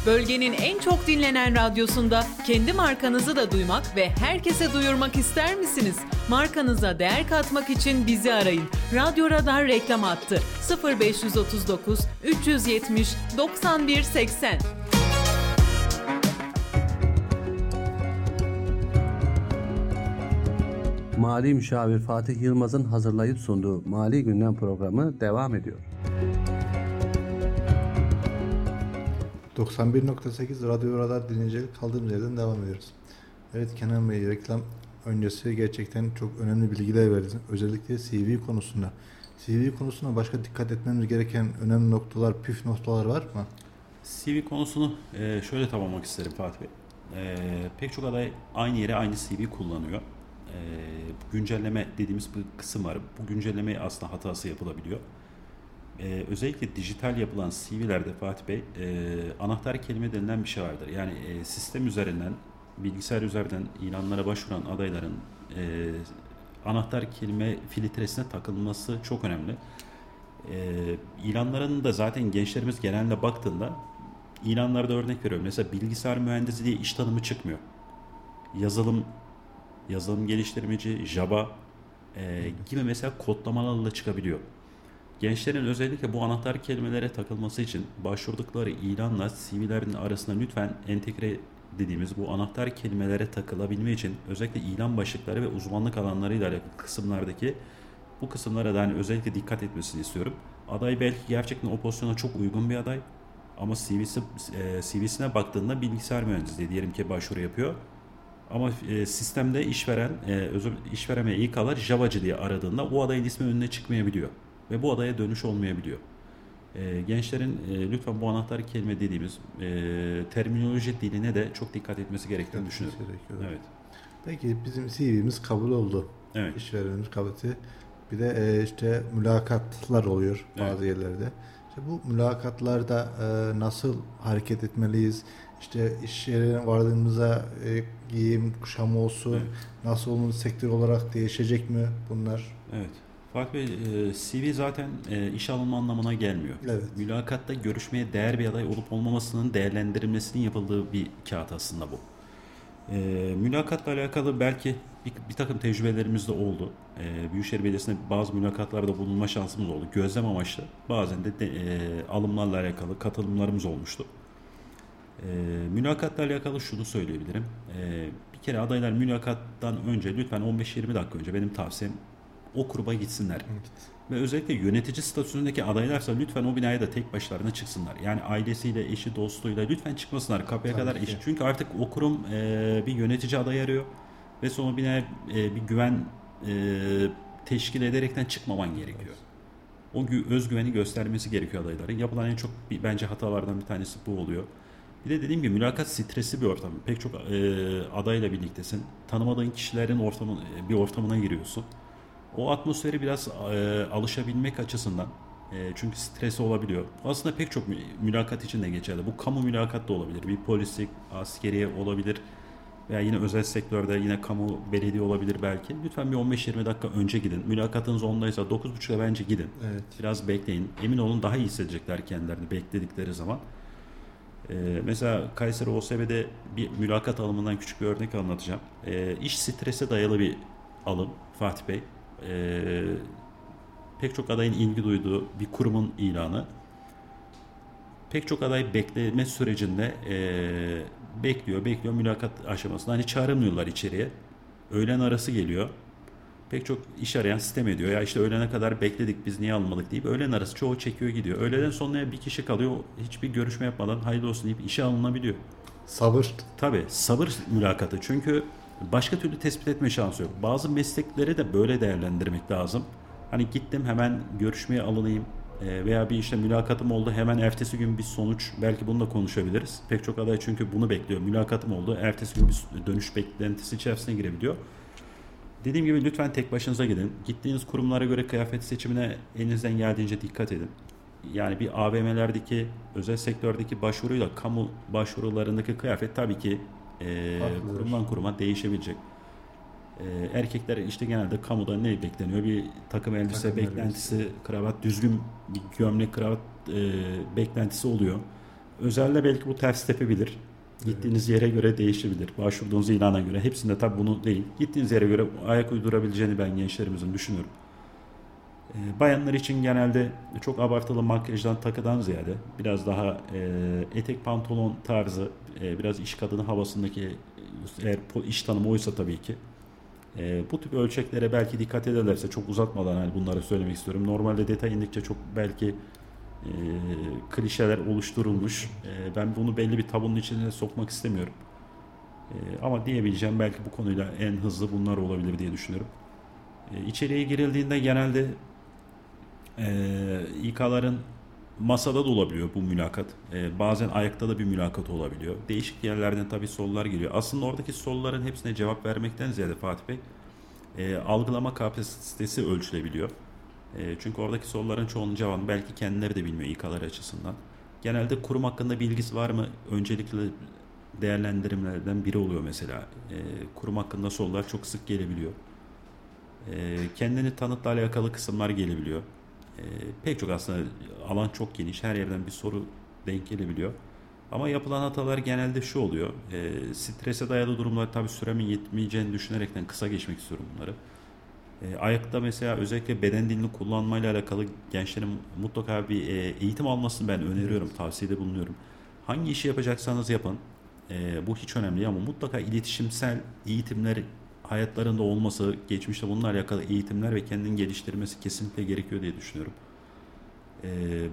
Bölgenin en çok dinlenen radyosunda kendi markanızı da duymak ve herkese duyurmak ister misiniz? Markanıza değer katmak için bizi arayın. Radyo Radar reklam hattı 0539 370 9180. Mali Müşavir Fatih Yılmaz'ın hazırlayıp sunduğu Mali Gündem programı devam ediyor. 91.8 Radyo Radar dinleyicileri kaldığımız yerden devam ediyoruz. Evet Kenan Bey, reklam öncesi gerçekten çok önemli bilgiler verdi. Özellikle CV konusunda. CV konusunda başka dikkat etmemiz gereken önemli noktalar, püf noktalar var mı? CV konusunu şöyle tamamlamak isterim Fatih Bey. Pek çok aday aynı yere aynı CV kullanıyor. Güncelleme dediğimiz bir kısım var. Bu güncellemeyi aslında hatası yapılabiliyor. Özellikle dijital yapılan CV'lerde Fatih Bey anahtar kelime denilen bir şey vardır. Yani sistem üzerinden, bilgisayar üzerinden ilanlara başvuran adayların anahtar kelime filtresine takılması çok önemli. İlanların da zaten gençlerimiz genelde baktığında ilanlarda örnek veriyorum. Mesela bilgisayar mühendisi diye iş tanımı çıkmıyor. Yazılım geliştirmeci, Java gibi mesela kodlamalarla çıkabiliyor. Gençlerin özellikle bu anahtar kelimelere takılması için başvurdukları ilanla CV'lerin arasında lütfen entegre dediğimiz bu anahtar kelimelere takılabilme için özellikle ilan başlıkları ve uzmanlık alanlarıyla alakalı kısımlardaki bu kısımlara da hani özellikle dikkat etmesini istiyorum. Aday belki gerçekten o pozisyona çok uygun bir aday ama CV'sine baktığında bilgisayar mühendisliği diyelim ki başvuru yapıyor. Ama sistemde işveren ve İK'lar Javacı diye aradığında o adayın ismi önüne çıkmayabiliyor. Ve bu adaya dönüş olmayabiliyor. Gençlerin lütfen bu anahtar kelime dediğimiz terminoloji diline de çok dikkat etmesi gerektiğini düşünüyorum. Evet. Peki bizim CV'miz kabul oldu. Evet. İşverenimiz kabul etti. Bir de işte mülakatlar oluyor bazı yerlerde. İşte bu mülakatlarda nasıl hareket etmeliyiz? İşte iş yerine vardığımızda giyim, kuşam olsun, evet. Nasıl olmalı, sektör olarak değişecek mi bunlar? Evet. Fatih Bey, CV zaten iş alınma anlamına gelmiyor. Evet. Mülakatta görüşmeye değer bir aday olup olmamasının değerlendirilmesinin yapıldığı bir kağıt aslında bu. Mülakatla alakalı belki bir takım tecrübelerimiz de oldu. Büyükşehir Belediyesi'ne bazı mülakatlarda bulunma şansımız oldu. Gözlem amaçlı bazen de alımlarla alakalı katılımlarımız olmuştu. Mülakatla alakalı şunu söyleyebilirim. Bir kere adaylar mülakattan önce lütfen 15-20 dakika önce benim tavsiyem o gruba gitsinler. Evet. Ve özellikle yönetici statüsündeki adaylarsa lütfen o binaya da tek başlarına çıksınlar. Yani ailesiyle, eşi, dostuyla lütfen çıkmasınlar kapıya kadar eşi. Çünkü artık o kurum bir yönetici adayı arıyor ve sonra binaya bir güven teşkil ederekten çıkmaman gerekiyor. O özgüveni göstermesi gerekiyor adayların. Yapılan en çok bence hatalardan bir tanesi bu oluyor. Bir de dediğim gibi mülakat stresli bir ortam. Pek çok adayla birliktesin. Tanımadığın kişilerin bir ortamına giriyorsun. O atmosferi biraz alışabilmek açısından çünkü stresi olabiliyor. Aslında pek çok mülakat için de geçerli. Bu kamu mülakat da olabilir. Bir polislik, askeriye olabilir veya yine özel sektörde yine kamu, belediye olabilir belki. Lütfen bir 15-20 dakika önce gidin. Mülakatınız 10'daysa 9.30'da bence gidin. Evet. Biraz bekleyin. Emin olun daha iyi hissedecekler kendilerini bekledikleri zaman. Mesela Kayseri OSB'de bir mülakat alımından küçük bir örnek anlatacağım. İş strese dayalı bir alım Fatih Bey. Pek çok adayın ilgi duyduğu bir kurumun ilanı. Pek çok aday bekleme sürecinde bekliyor mülakat aşamasında. Hani çağrılmıyorlar içeriye. Öğlen arası geliyor. Pek çok iş arayan sitem ediyor. Ya işte öğlene kadar bekledik biz niye almadık deyip öğlen arası çoğu çekiyor gidiyor. Öğleden sonra bir kişi kalıyor. Hiçbir görüşme yapmadan hayırlı olsun deyip işe alınabiliyor. Sabır. Tabii sabır mülakatı. Çünkü başka türlü tespit etme şansı yok. Bazı meslekleri de böyle değerlendirmek lazım. Hani gittim hemen görüşmeye alınayım veya bir işte mülakatım oldu hemen ertesi gün bir sonuç, belki bunu da konuşabiliriz. Pek çok aday çünkü bunu bekliyor. Mülakatım oldu, ertesi gün bir dönüş beklentisi içerisine girebiliyor. Dediğim gibi lütfen tek başınıza gidin. Gittiğiniz kurumlara göre kıyafet seçimine elinizden geldiğince dikkat edin. Yani bir AVM'lerdeki, özel sektördeki başvuruyla kamu başvurularındaki kıyafet tabii ki kurumdan kuruma değişebilecek. Erkekler işte genelde kamuda ne bekleniyor? Bir takım elbise beklentisi, kravat, düzgün bir gömlek kravat beklentisi oluyor. Özelde belki bu ters tepebilir. Gittiğiniz yere göre değişebilir. Başvurduğunuz ilana göre. Hepsinde tabii bunu değil. Gittiğiniz yere göre ayak uydurabileceğini ben gençlerimizin düşünüyorum. Bayanlar için genelde çok abartılı makyajdan, takıdan ziyade biraz daha etek pantolon tarzı, biraz iş kadını havasındaki, eğer iş tanımı oysa tabii ki bu tip ölçeklere belki dikkat ederlerse, çok uzatmadan hani bunları söylemek istiyorum. Normalde detay indikçe çok belki klişeler oluşturulmuş. Ben bunu belli bir tabunun içine sokmak istemiyorum. Ama diyebileceğim belki bu konuyla en hızlı bunlar olabilir diye düşünüyorum. İçeriye girildiğinde genelde İK'ların masada da olabiliyor bu mülakat. Bazen ayakta da bir mülakat olabiliyor. Değişik yerlerden tabii sorular geliyor. Aslında oradaki soruların hepsine cevap vermekten ziyade Fatih Bey algılama kapasitesi ölçülebiliyor. Çünkü oradaki soruların çoğunun cevabını belki kendileri de bilmiyor İK'lar açısından. Genelde kurum hakkında bilgisi var mı? Öncelikli değerlendirimlerden biri oluyor mesela. Kurum hakkında sorular çok sık gelebiliyor. Kendini tanıtla alakalı kısımlar gelebiliyor. Pek çok aslında alan çok geniş. Her yerden bir soru denk gelebiliyor. Ama yapılan hatalar genelde şu oluyor. Strese dayalı durumlar tabii süremin yetmeyeceğini düşünerekten kısa geçmek istiyorum bunları. Ayakta mesela özellikle beden dilini kullanmayla alakalı gençlerin mutlaka bir eğitim almasını ben öneriyorum. Tavsiyede bulunuyorum. Hangi işi yapacaksanız yapın. Bu hiç önemli ama mutlaka iletişimsel eğitimler hayatlarında olması, geçmişte bununla alakalı eğitimler ve kendini geliştirmesi kesinlikle gerekiyor diye düşünüyorum.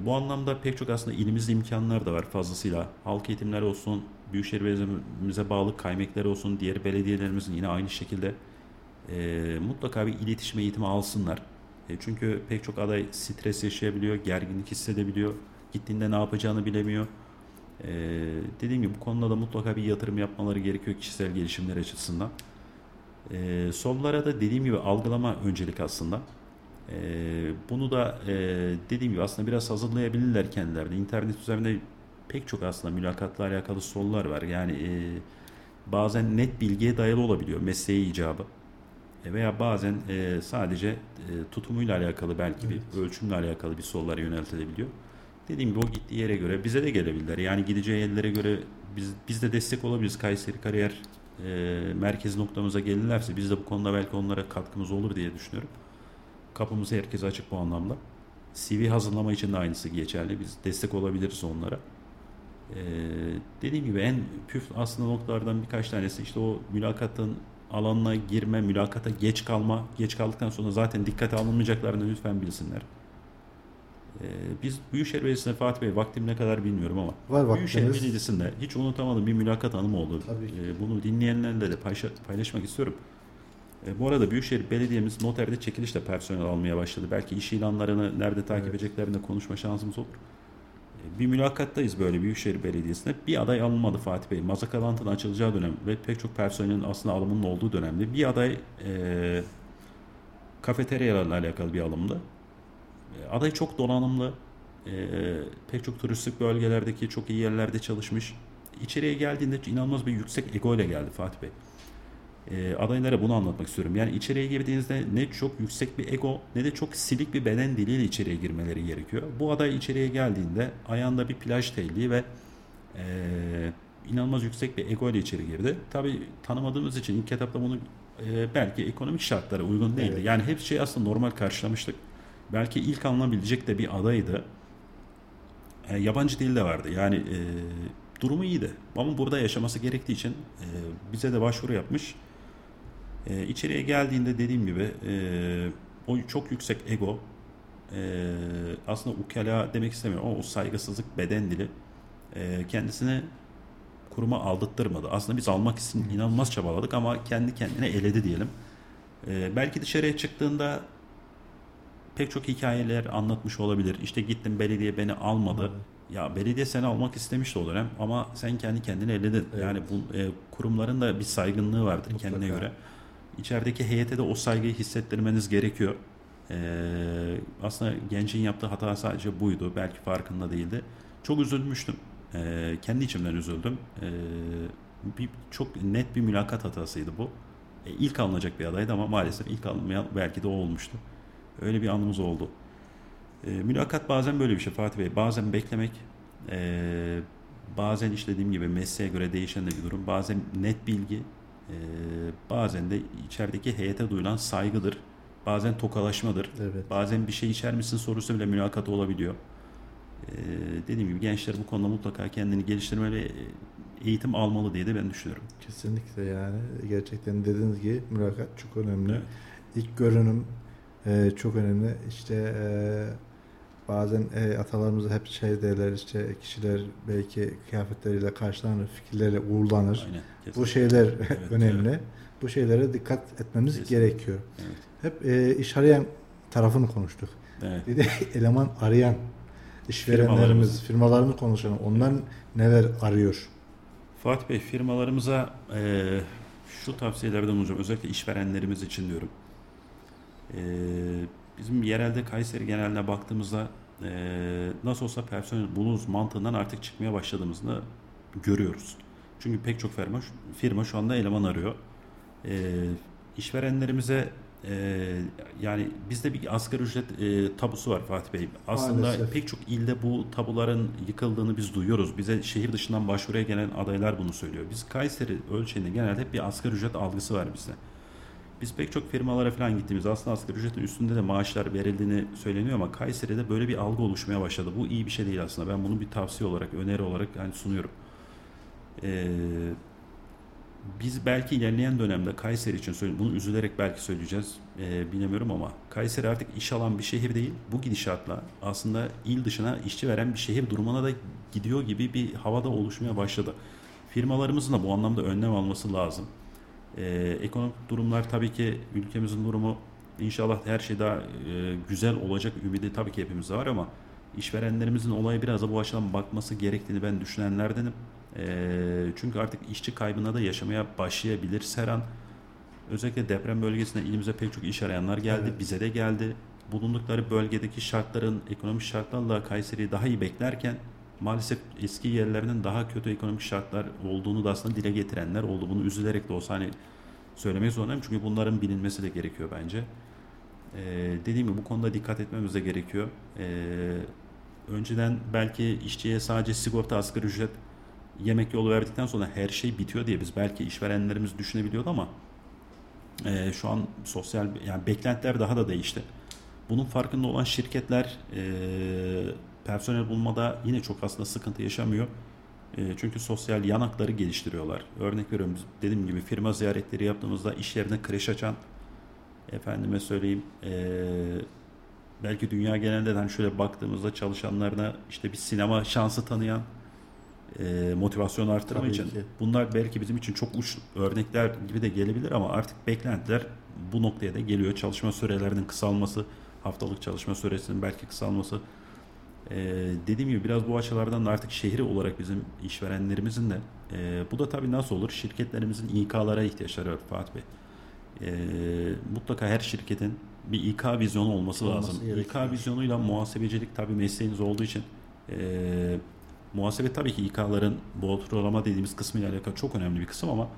Bu anlamda pek çok aslında ilimizde imkanlar da var fazlasıyla. Halk eğitimleri olsun, Büyükşehir Belediye'mize bağlı kaymakları olsun, diğer belediyelerimizin yine aynı şekilde mutlaka bir iletişim eğitimi alsınlar. Çünkü pek çok aday stres yaşayabiliyor, gerginlik hissedebiliyor, gittiğinde ne yapacağını bilemiyor. Dediğim gibi bu konuda da mutlaka bir yatırım yapmaları gerekiyor kişisel gelişimler açısından. Sorulara da dediğim gibi algılama öncelik aslında. Bunu da dediğim gibi aslında biraz hazırlayabilirler kendilerine. İnternet üzerinde pek çok aslında mülakatla alakalı sorular var. Yani bazen net bilgiye dayalı olabiliyor mesleği icabı. Veya bazen sadece tutumuyla alakalı belki bir ölçümle alakalı bir sorular yöneltilebiliyor. Dediğim gibi o gittiği yere göre bize de gelebilirler. Yani gideceği yerlere göre biz de destek olabiliriz. Kayseri Kariyer merkez noktamıza gelirlerse biz de bu konuda belki onlara katkımız olur diye düşünüyorum. Kapımız herkese açık bu anlamda. CV hazırlama için de aynısı geçerli. Biz destek olabiliriz onlara. Dediğim gibi en püf aslında noktalardan birkaç tanesi işte o mülakatın alanına girme, mülakata geç kalma, geç kaldıktan sonra zaten dikkate alınmayacaklarını lütfen bilsinler. Biz Büyükşehir Belediyesi'nde Fatih Bey, vaktim ne kadar bilmiyorum ama Büyükşehir Belediyesi'nde hiç unutamadım bir mülakat anımı oldu. Bunu dinleyenlerle de paylaşmak istiyorum. Bu arada Büyükşehir Belediye'miz noterde çekilişle personel almaya başladı. Belki iş ilanlarını nerede takip edeceklerinde konuşma şansımız olur. Bir mülakattayız böyle Büyükşehir Belediyesi'nde. Bir aday alınmadı Fatih Bey. Mazakalantının açılacağı dönem ve pek çok personelin aslında alımının olduğu dönemde bir aday kafeteryalarla alakalı bir alımdı. Aday çok donanımlı, pek çok turistik bölgelerdeki çok iyi yerlerde çalışmış. İçeriye geldiğinde inanılmaz bir yüksek ego ile geldi Fatih Bey. Adaylara bunu anlatmak istiyorum. Yani içeriye girdiğinizde ne çok yüksek bir ego ne de çok silik bir beden diliyle içeriye girmeleri gerekiyor. Bu aday içeriye geldiğinde ayağında bir plaj telliği ve inanılmaz yüksek bir ego ile içeri girdi. Tabii tanımadığımız için ilk etapta bunu belki ekonomik şartlara uygun değildi. Evet. Yani hep şey aslında normal karşılamıştık. Belki ilk alınabilecek de bir adaydı. Yabancı dil de vardı. Yani durumu iyiydi. Ama burada yaşaması gerektiği için bize de başvuru yapmış. İçeriye geldiğinde dediğim gibi o çok yüksek ego, aslında ukala demek istemiyorum ama o saygısızlık beden dili kendisini kuruma aldattırmadı. Aslında biz almak için inanılmaz çabaladık ama kendi kendine eledi diyelim. Belki dışarıya çıktığında pek çok hikayeler anlatmış olabilir. İşte gittim belediye beni almadı. Evet. Ya belediye seni almak istemişti o dönem ama sen kendi kendini elledin. Evet. Yani bu kurumların da bir saygınlığı vardır mutlaka kendine göre. İçerideki heyete de o saygıyı hissettirmeniz gerekiyor. Aslında gencin yaptığı hata sadece buydu. Belki farkında değildi. Çok üzülmüştüm. Kendi içimden üzüldüm. Çok net bir mülakat hatasıydı bu. İlk alınacak bir adaydı ama maalesef ilk alınmayan belki de o olmuştu. Öyle bir anımız oldu. Mülakat bazen böyle bir şey Fatih Bey. Bazen beklemek, bazen işlediğim gibi mesleğe göre değişen de bir durum. Bazen net bilgi, bazen de içerideki heyete duyulan saygıdır. Bazen tokalaşmadır. Evet. Bazen bir şey içer misin sorusu bile mülakata olabiliyor. Dediğim gibi gençler bu konuda mutlaka kendini geliştirmeli, eğitim almalı diye de ben düşünüyorum. Kesinlikle yani. Gerçekten dediğiniz gibi mülakat çok önemli. Evet. İlk görünüm çok önemli. İşte bazen atalarımız hep şey derler, işte kişiler belki kıyafetleriyle karşılanır, fikirleriyle uğurlanır. Aynen, bu şeyler evet, önemli. Evet. Bu şeylere dikkat etmemiz gerekiyor. Evet. Hep iş arayan tarafını konuştuk. Evet. Bir de eleman arayan işverenlerimiz, firmalarımız konuşalım. Ondan neler arıyor? Fatih Bey, firmalarımıza şu tavsiyelerden olacağım. Özellikle işverenlerimiz için diyorum. Bizim yerelde Kayseri geneline baktığımızda nasıl olsa personel bulunuz mantığından artık çıkmaya başladığımızda görüyoruz. Çünkü pek çok firma şu anda eleman arıyor. İşverenlerimize yani bizde bir asgari ücret tabusu var Fatih Bey. Aslında maalesef pek çok ilde bu tabuların yıkıldığını biz duyuyoruz. Bize şehir dışından başvuruya gelen adaylar bunu söylüyor. Biz Kayseri ölçeğinde genelde bir asgari ücret algısı var bizde. Biz pek çok firmalara falan gittiğimiz aslında asgari ücretin üstünde de maaşlar verildiğini söyleniyor ama Kayseri'de böyle bir algı oluşmaya başladı. Bu iyi bir şey değil aslında. Ben bunu bir tavsiye olarak, öneri olarak yani sunuyorum. Biz belki ilerleyen dönemde Kayseri için bunu üzülerek belki söyleyeceğiz. Bilemiyorum ama Kayseri artık iş alan bir şehir değil. Bu gidişatla aslında il dışına işçi veren bir şehir durumuna da gidiyor gibi bir havada oluşmaya başladı. Firmalarımızın da bu anlamda önlem alması lazım. Ekonomik durumlar tabii ki ülkemizin durumu inşallah her şey daha güzel olacak ümidi tabii ki hepimizde var ama işverenlerimizin olaya biraz da bu açıdan bakması gerektiğini ben düşünenlerdenim. Çünkü artık işçi kaybına da yaşamaya başlayabiliriz her an. Özellikle deprem bölgesinde ilimize pek çok iş arayanlar geldi. Evet. Bize de geldi. Bulundukları bölgedeki şartların, ekonomik şartlarla Kayseri'yi daha iyi beklerken maalesef eski yerlerinin daha kötü ekonomik şartlar olduğunu da aslında dile getirenler oldu. Bunu üzülerek de olsa hani söylemek zorundayım. Çünkü bunların bilinmesi de gerekiyor bence. Dediğim gibi bu konuda dikkat etmemiz de gerekiyor. Önceden belki işçiye sadece sigorta, asgari ücret yemek yolu verdikten sonra her şey bitiyor diye biz belki işverenlerimiz düşünebiliyordu ama şu an sosyal, yani beklentiler daha da değişti. Bunun farkında olan şirketler personel bulmada yine çok aslında sıkıntı yaşamıyor. Çünkü sosyal yanakları geliştiriyorlar. Örnek veriyorum, dediğim gibi firma ziyaretleri yaptığımızda iş yerine kreş açan, efendime söyleyeyim, belki dünya genelinden hani şöyle baktığımızda çalışanlarına işte bir sinema şansı tanıyan, motivasyon artırma için bunlar belki bizim için çok uç örnekler gibi de gelebilir ama artık beklentiler bu noktaya da geliyor. Çalışma sürelerinin kısalması, haftalık çalışma süresinin belki kısalması, dediğim gibi biraz bu açılardan da artık şehri olarak bizim işverenlerimizin de bu da tabii nasıl olur, şirketlerimizin İK'lara ihtiyaçları var Fatih Bey. Mutlaka her şirketin bir İK vizyonu olması lazım. İK vizyonuyla muhasebecilik tabii mesleğiniz olduğu için muhasebe tabii ki İK'ların bodrolama dediğimiz kısmıyla alakalı çok önemli bir kısım ama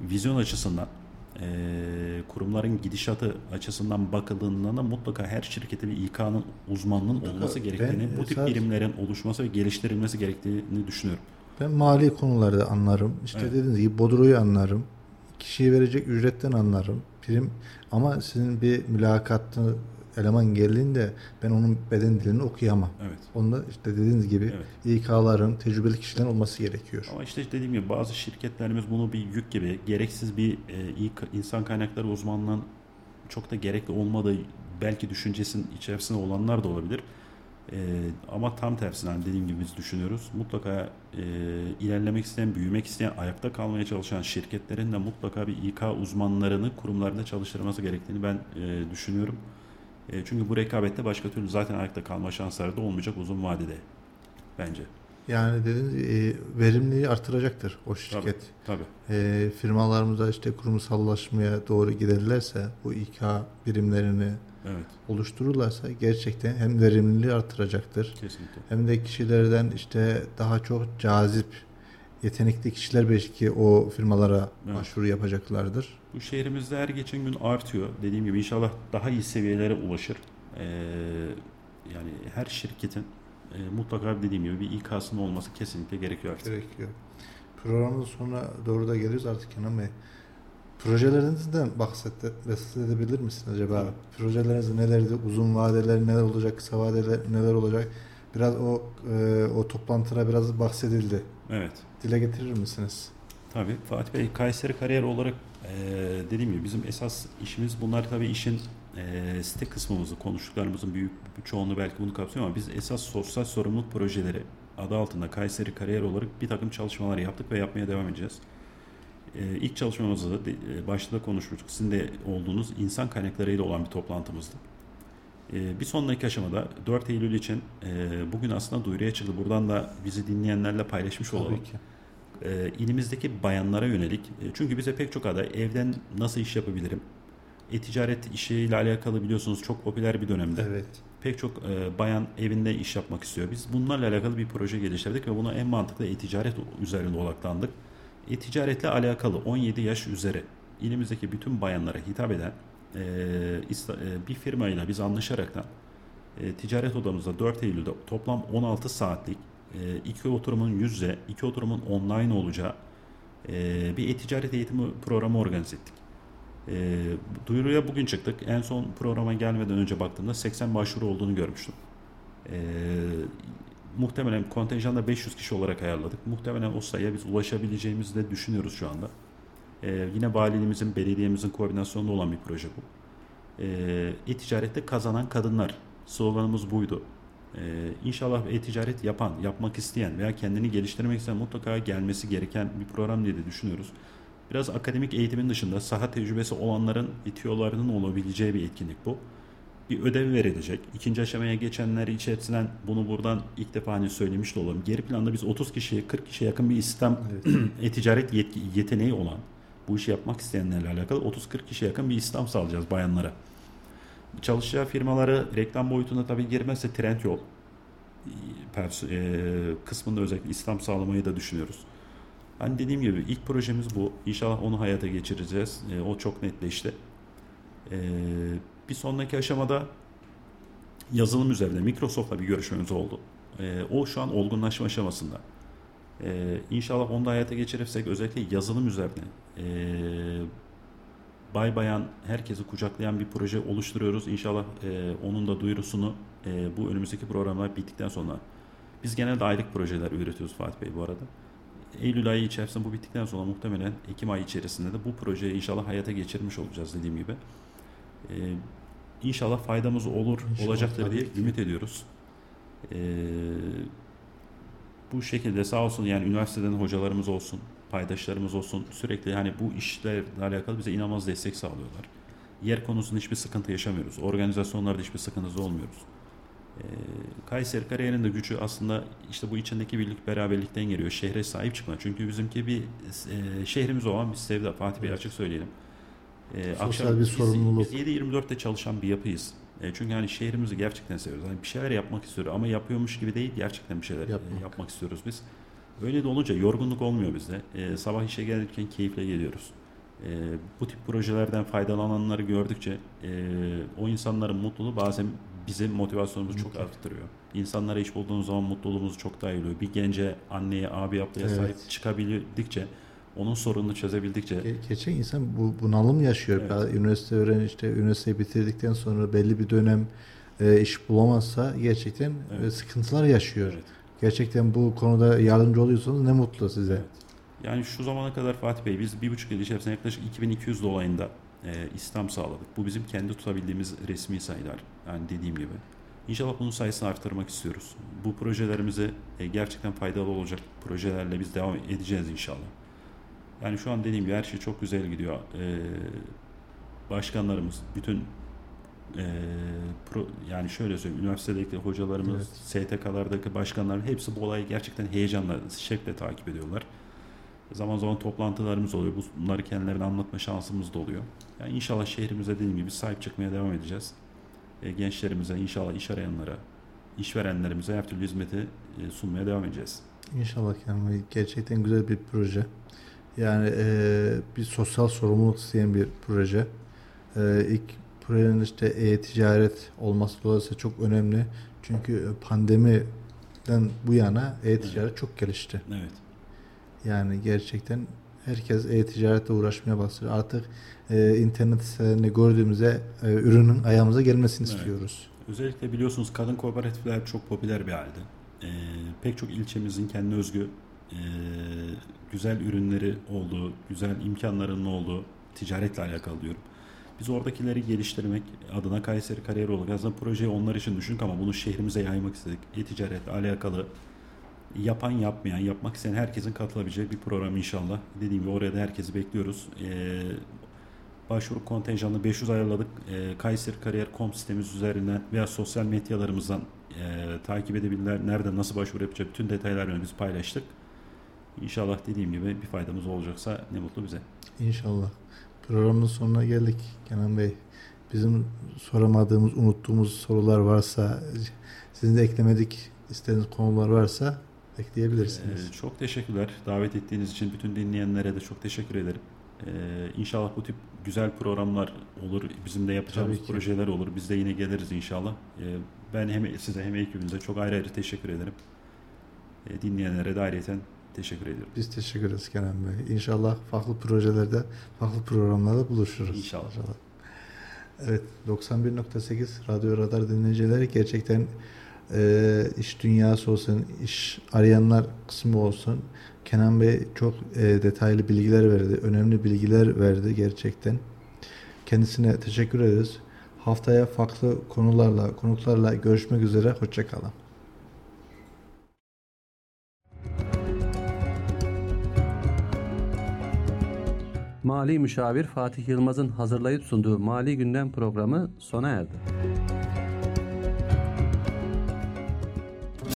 vizyon açısından, kurumların gidişatı açısından bakıldığında da mutlaka her şirkete bir İK'nın uzmanının olması gerektiğini, bu tip birimlerin oluşması ve geliştirilmesi gerektiğini düşünüyorum. Ben mali konuları anlarım. İşte evet, dediğiniz gibi bodroyu anlarım. Kişiye verecek ücretten anlarım. Prim, ama sizin bir mülakatlı eleman geldiğinde ben onun beden dilini okuyamam. Evet. Onda işte dediğiniz gibi evet, İK'ların tecrübeli kişilerin olması gerekiyor. Ama işte dediğim gibi bazı şirketlerimiz bunu bir yük gibi, gereksiz bir insan kaynakları uzmanlığının çok da gerekli olmadığı belki düşüncesinin içerisinde olanlar da olabilir. Ama tam tersine hani dediğim gibi biz düşünüyoruz. Mutlaka ilerlemek isteyen, büyümek isteyen, ayakta kalmaya çalışan şirketlerin de mutlaka bir İK uzmanlarını kurumlarında çalıştırması gerektiğini ben düşünüyorum. Çünkü bu rekabette başka türlü zaten ayakta kalma şansları da olmayacak uzun vadede bence. Yani dediğiniz verimliliği artıracaktır o şirket. Tabii. Firmalarımıza işte kurumsallaşmaya doğru giderlerse, bu İK birimlerini evet, oluştururlarsa gerçekten hem verimliliği artıracaktır. Kesinlikle. Hem de kişilerden işte daha çok cazip, yetenekli kişiler belki o firmalara evet, başvuru yapacaklardır. Bu şehrimizde her geçen gün artıyor. Dediğim gibi inşallah daha iyi seviyelere ulaşır. Yani her şirketin mutlaka dediğim gibi bir İK'sının olması kesinlikle gerekiyor artık. Gerekiyor. Programın sonuna doğru da geliyoruz artık Kenan Bey. Projelerinizden bahsedebilir misiniz acaba? Evet. Projeleriniz nelerdi? Uzun vadeler neler olacak? Kısa vadeler neler olacak? Biraz o toplantıda biraz bahsedildi. Evet. Dile getirir misiniz? Tabii Fatih Bey, Kayseri Kariyer olarak dediğim gibi bizim esas işimiz bunlar. Tabii işin site kısmımızı, konuştuklarımızın büyük bir çoğunluğu belki bunu kapsıyor ama biz esas sosyal sorumluluk projeleri adı altında Kayseri Kariyer olarak bir takım çalışmalar yaptık ve yapmaya devam edeceğiz. İlk çalışmamızı başta da konuşmuştuk. Sizin de olduğunuz insan kaynaklarıyla olan bir toplantımızdı. Bir sonraki aşamada 4 Eylül için bugün aslında duyuruya çıktı. Buradan da bizi dinleyenlerle paylaşmış olalım. Tabii ki. İlimizdeki bayanlara yönelik. Çünkü bize pek çok aday evden nasıl iş yapabilirim? E-ticaret işiyle alakalı biliyorsunuz çok popüler bir dönemde. Evet. Pek çok bayan evinde iş yapmak istiyor. Biz bunlarla alakalı bir proje geliştirdik ve buna en mantıklı e-ticaret üzerinde odaklandık. E-ticaretle alakalı 17 yaş üzeri ilimizdeki bütün bayanlara hitap eden bir firmayla biz anlaşaraktan ticaret odamızda 4 Eylül'de toplam 16 saatlik 2 oturumun yüz yüze, 2 oturumun online olacağı bir e-ticaret eğitimi programı organize ettik. Duyuruya bugün çıktık. En son programa gelmeden önce baktığımda 80 başvuru olduğunu görmüştüm. Muhtemelen kontenjanda 500 kişi olarak ayarladık. Muhtemelen o sayıya biz ulaşabileceğimizi de düşünüyoruz şu anda. Yine valiliğimizin, belediyemizin koordinasyonunda olan bir proje bu. E-ticarette kazanan kadınlar sloganımız buydu. İnşallah e-ticaret yapan, yapmak isteyen veya kendini geliştirmek isteyen mutlaka gelmesi gereken bir program diye de düşünüyoruz. Biraz akademik eğitimin dışında saha tecrübesi olanların, itiyorlarının olabileceği bir etkinlik bu. Bir ödev verilecek. İkinci aşamaya geçenler içerisinden bunu buradan ilk defa hani söylemiş de olalım. Geri planda biz 30 kişiye, 40 kişiye yakın bir istihdam evet, e-ticaret yeteneği olan, bu işi yapmak isteyenlerle alakalı 30-40 kişiye yakın bir istihdam sağlayacağız bayanlara. Çalışacağı firmaları reklam boyutuna tabii girmezse Trendyol kısmında özellikle istihdam sağlamayı da düşünüyoruz. Hani dediğim gibi ilk projemiz bu. İnşallah onu hayata geçireceğiz. O çok netleşti. Bir sonraki aşamada yazılım üzerinde Microsoft'la bir görüşmemiz oldu. O şu an olgunlaşma aşamasında. İnşallah onu da hayata geçirirsek özellikle yazılım üzerine bay bayan herkesi kucaklayan bir proje oluşturuyoruz. İnşallah onun da duyurusunu bu önümüzdeki programlar bittikten sonra, biz genelde aylık projeler üretiyoruz Fatih Bey bu arada. Eylül ayı içerisinde bu bittikten sonra muhtemelen Ekim ayı içerisinde de bu projeyi inşallah hayata geçirmiş olacağız dediğim gibi. İnşallah faydamız olur, İnşallah olacaktır diye ümit ediyoruz. Bu şekilde sağ olsun yani üniversiteden hocalarımız olsun, paydaşlarımız olsun, sürekli hani bu işlerle alakalı bize inanılmaz destek sağlıyorlar. Yer konusunda hiçbir sıkıntı yaşamıyoruz. Organizasyonlarda hiçbir sıkıntı olmuyoruz. Kayseri Kariyer'in de gücü aslında işte bu içindeki birlik beraberlikten geliyor. Şehre sahip çıkma. Çünkü bizimki bir şehrimiz olan bir sevda. Fatih Bey evet, açık söyleyelim. Sosyal bir sorumluluk. Biz 7-24'te çalışan bir yapıyız. Çünkü hani şehrimizi gerçekten seviyoruz. Hani bir şeyler yapmak istiyoruz ama yapıyormuş gibi değil, gerçekten bir şeyler yapmak istiyoruz biz. Öyle de olunca yorgunluk olmuyor bizde. Sabah işe gelirken keyifle geliyoruz. Bu tip projelerden faydalananları gördükçe o insanların mutluluğu bazen bizim motivasyonumuzu çok arttırıyor. İnsanlara iş bulduğumuz zaman mutluluğumuz çok daha iyi oluyor. Bir gence, anneye, abi ablaya evet, sahip çıkabildikçe, onun sorununu çözebildikçe. Geçen insan bu bunalım yaşıyor. Evet. Üniversite üniversiteyi bitirdikten sonra belli bir dönem iş bulamazsa gerçekten evet, sıkıntılar yaşıyor. Evet. Gerçekten bu konuda yardımcı oluyorsanız ne mutlu size. Evet. Yani şu zamana kadar Fatih Bey biz 1,5 yıl içerisinde yaklaşık 2200 dolayında istihdam sağladık. Bu bizim kendi tutabildiğimiz resmi sayılar. Yani dediğim gibi. İnşallah bunun sayısını arttırmak istiyoruz. Bu projelerimize gerçekten faydalı olacak projelerle biz devam edeceğiz inşallah. Yani şu an dediğim gibi her şey çok güzel gidiyor. Başkanlarımız, bütün yani şöyle söyleyeyim, üniversitedeki hocalarımız, evet, STK'lardaki başkanlar hepsi bu olayı gerçekten heyecanla, şevkle takip ediyorlar. Zaman zaman toplantılarımız oluyor. Bunları kendilerine anlatma şansımız da oluyor. Yani inşallah şehrimize dediğim gibi sahip çıkmaya devam edeceğiz. Gençlerimize, inşallah iş arayanlara, işverenlerimize her türlü hizmeti sunmaya devam edeceğiz. İnşallah yani gerçekten güzel bir proje. Yani bir sosyal sorumluluk isteyen bir proje. İlk projenin e-ticaret olması dolayısıyla çok önemli. Çünkü pandemiden bu yana e-ticaret evet, çok gelişti. Evet. Yani gerçekten herkes e-ticaretle uğraşmaya başlıyor. Artık internet sitelerini gördüğümüzde ürünün ayağımıza gelmesini evet, istiyoruz. Özellikle biliyorsunuz kadın kooperatifler çok popüler bir halde. Pek çok ilçemizin kendine özgü güzel ürünleri olduğu, güzel imkanlarının olduğu, ticaretle alakalı diyorum. Biz oradakileri geliştirmek adına Kayseri Kariyer olarak aslında projeyi onlar için düşündük ama bunu şehrimize yaymak istedik. E-ticaretle alakalı yapan, yapmayan, yapmak isteyen herkesin katılabileceği bir program inşallah. Dediğim gibi oraya da herkesi bekliyoruz. Başvuru kontenjanını 500 ayarladık. Kayseri Kariyer.com sitemiz üzerinden veya sosyal medyalarımızdan takip edebilirler. Nerede, nasıl başvuru yapacak bütün detaylarını biz paylaştık. İnşallah dediğim gibi bir faydamız olacaksa ne mutlu bize. İnşallah. Programın sonuna geldik Kenan Bey. Bizim soramadığımız, unuttuğumuz sorular varsa, sizin de eklemedik istediğiniz konular varsa ekleyebilirsiniz. Çok teşekkürler. Davet ettiğiniz için bütün dinleyenlere de çok teşekkür ederim. İnşallah bu tip güzel programlar olur. Bizim de yapacağımız projeler olur. Biz de yine geliriz inşallah. Ben hem size hem ekibimize çok ayrı teşekkür ederim. Dinleyenlere de ayrıca teşekkür ediyorum. Biz teşekkür ederiz Kenan Bey. İnşallah farklı projelerde, farklı programlarda buluşuruz. İnşallah. Evet, 91.8 Radyo Radar dinleyicileri gerçekten iş dünyası olsun, iş arayanlar kısmı olsun. Kenan Bey çok detaylı bilgiler verdi. Önemli bilgiler verdi gerçekten. Kendisine teşekkür ederiz. Haftaya farklı konularla, konuklarla görüşmek üzere. Hoşça kalın. Mali Müşavir Fatih Yılmaz'ın hazırlayıp sunduğu Mali Gündem programı sona erdi.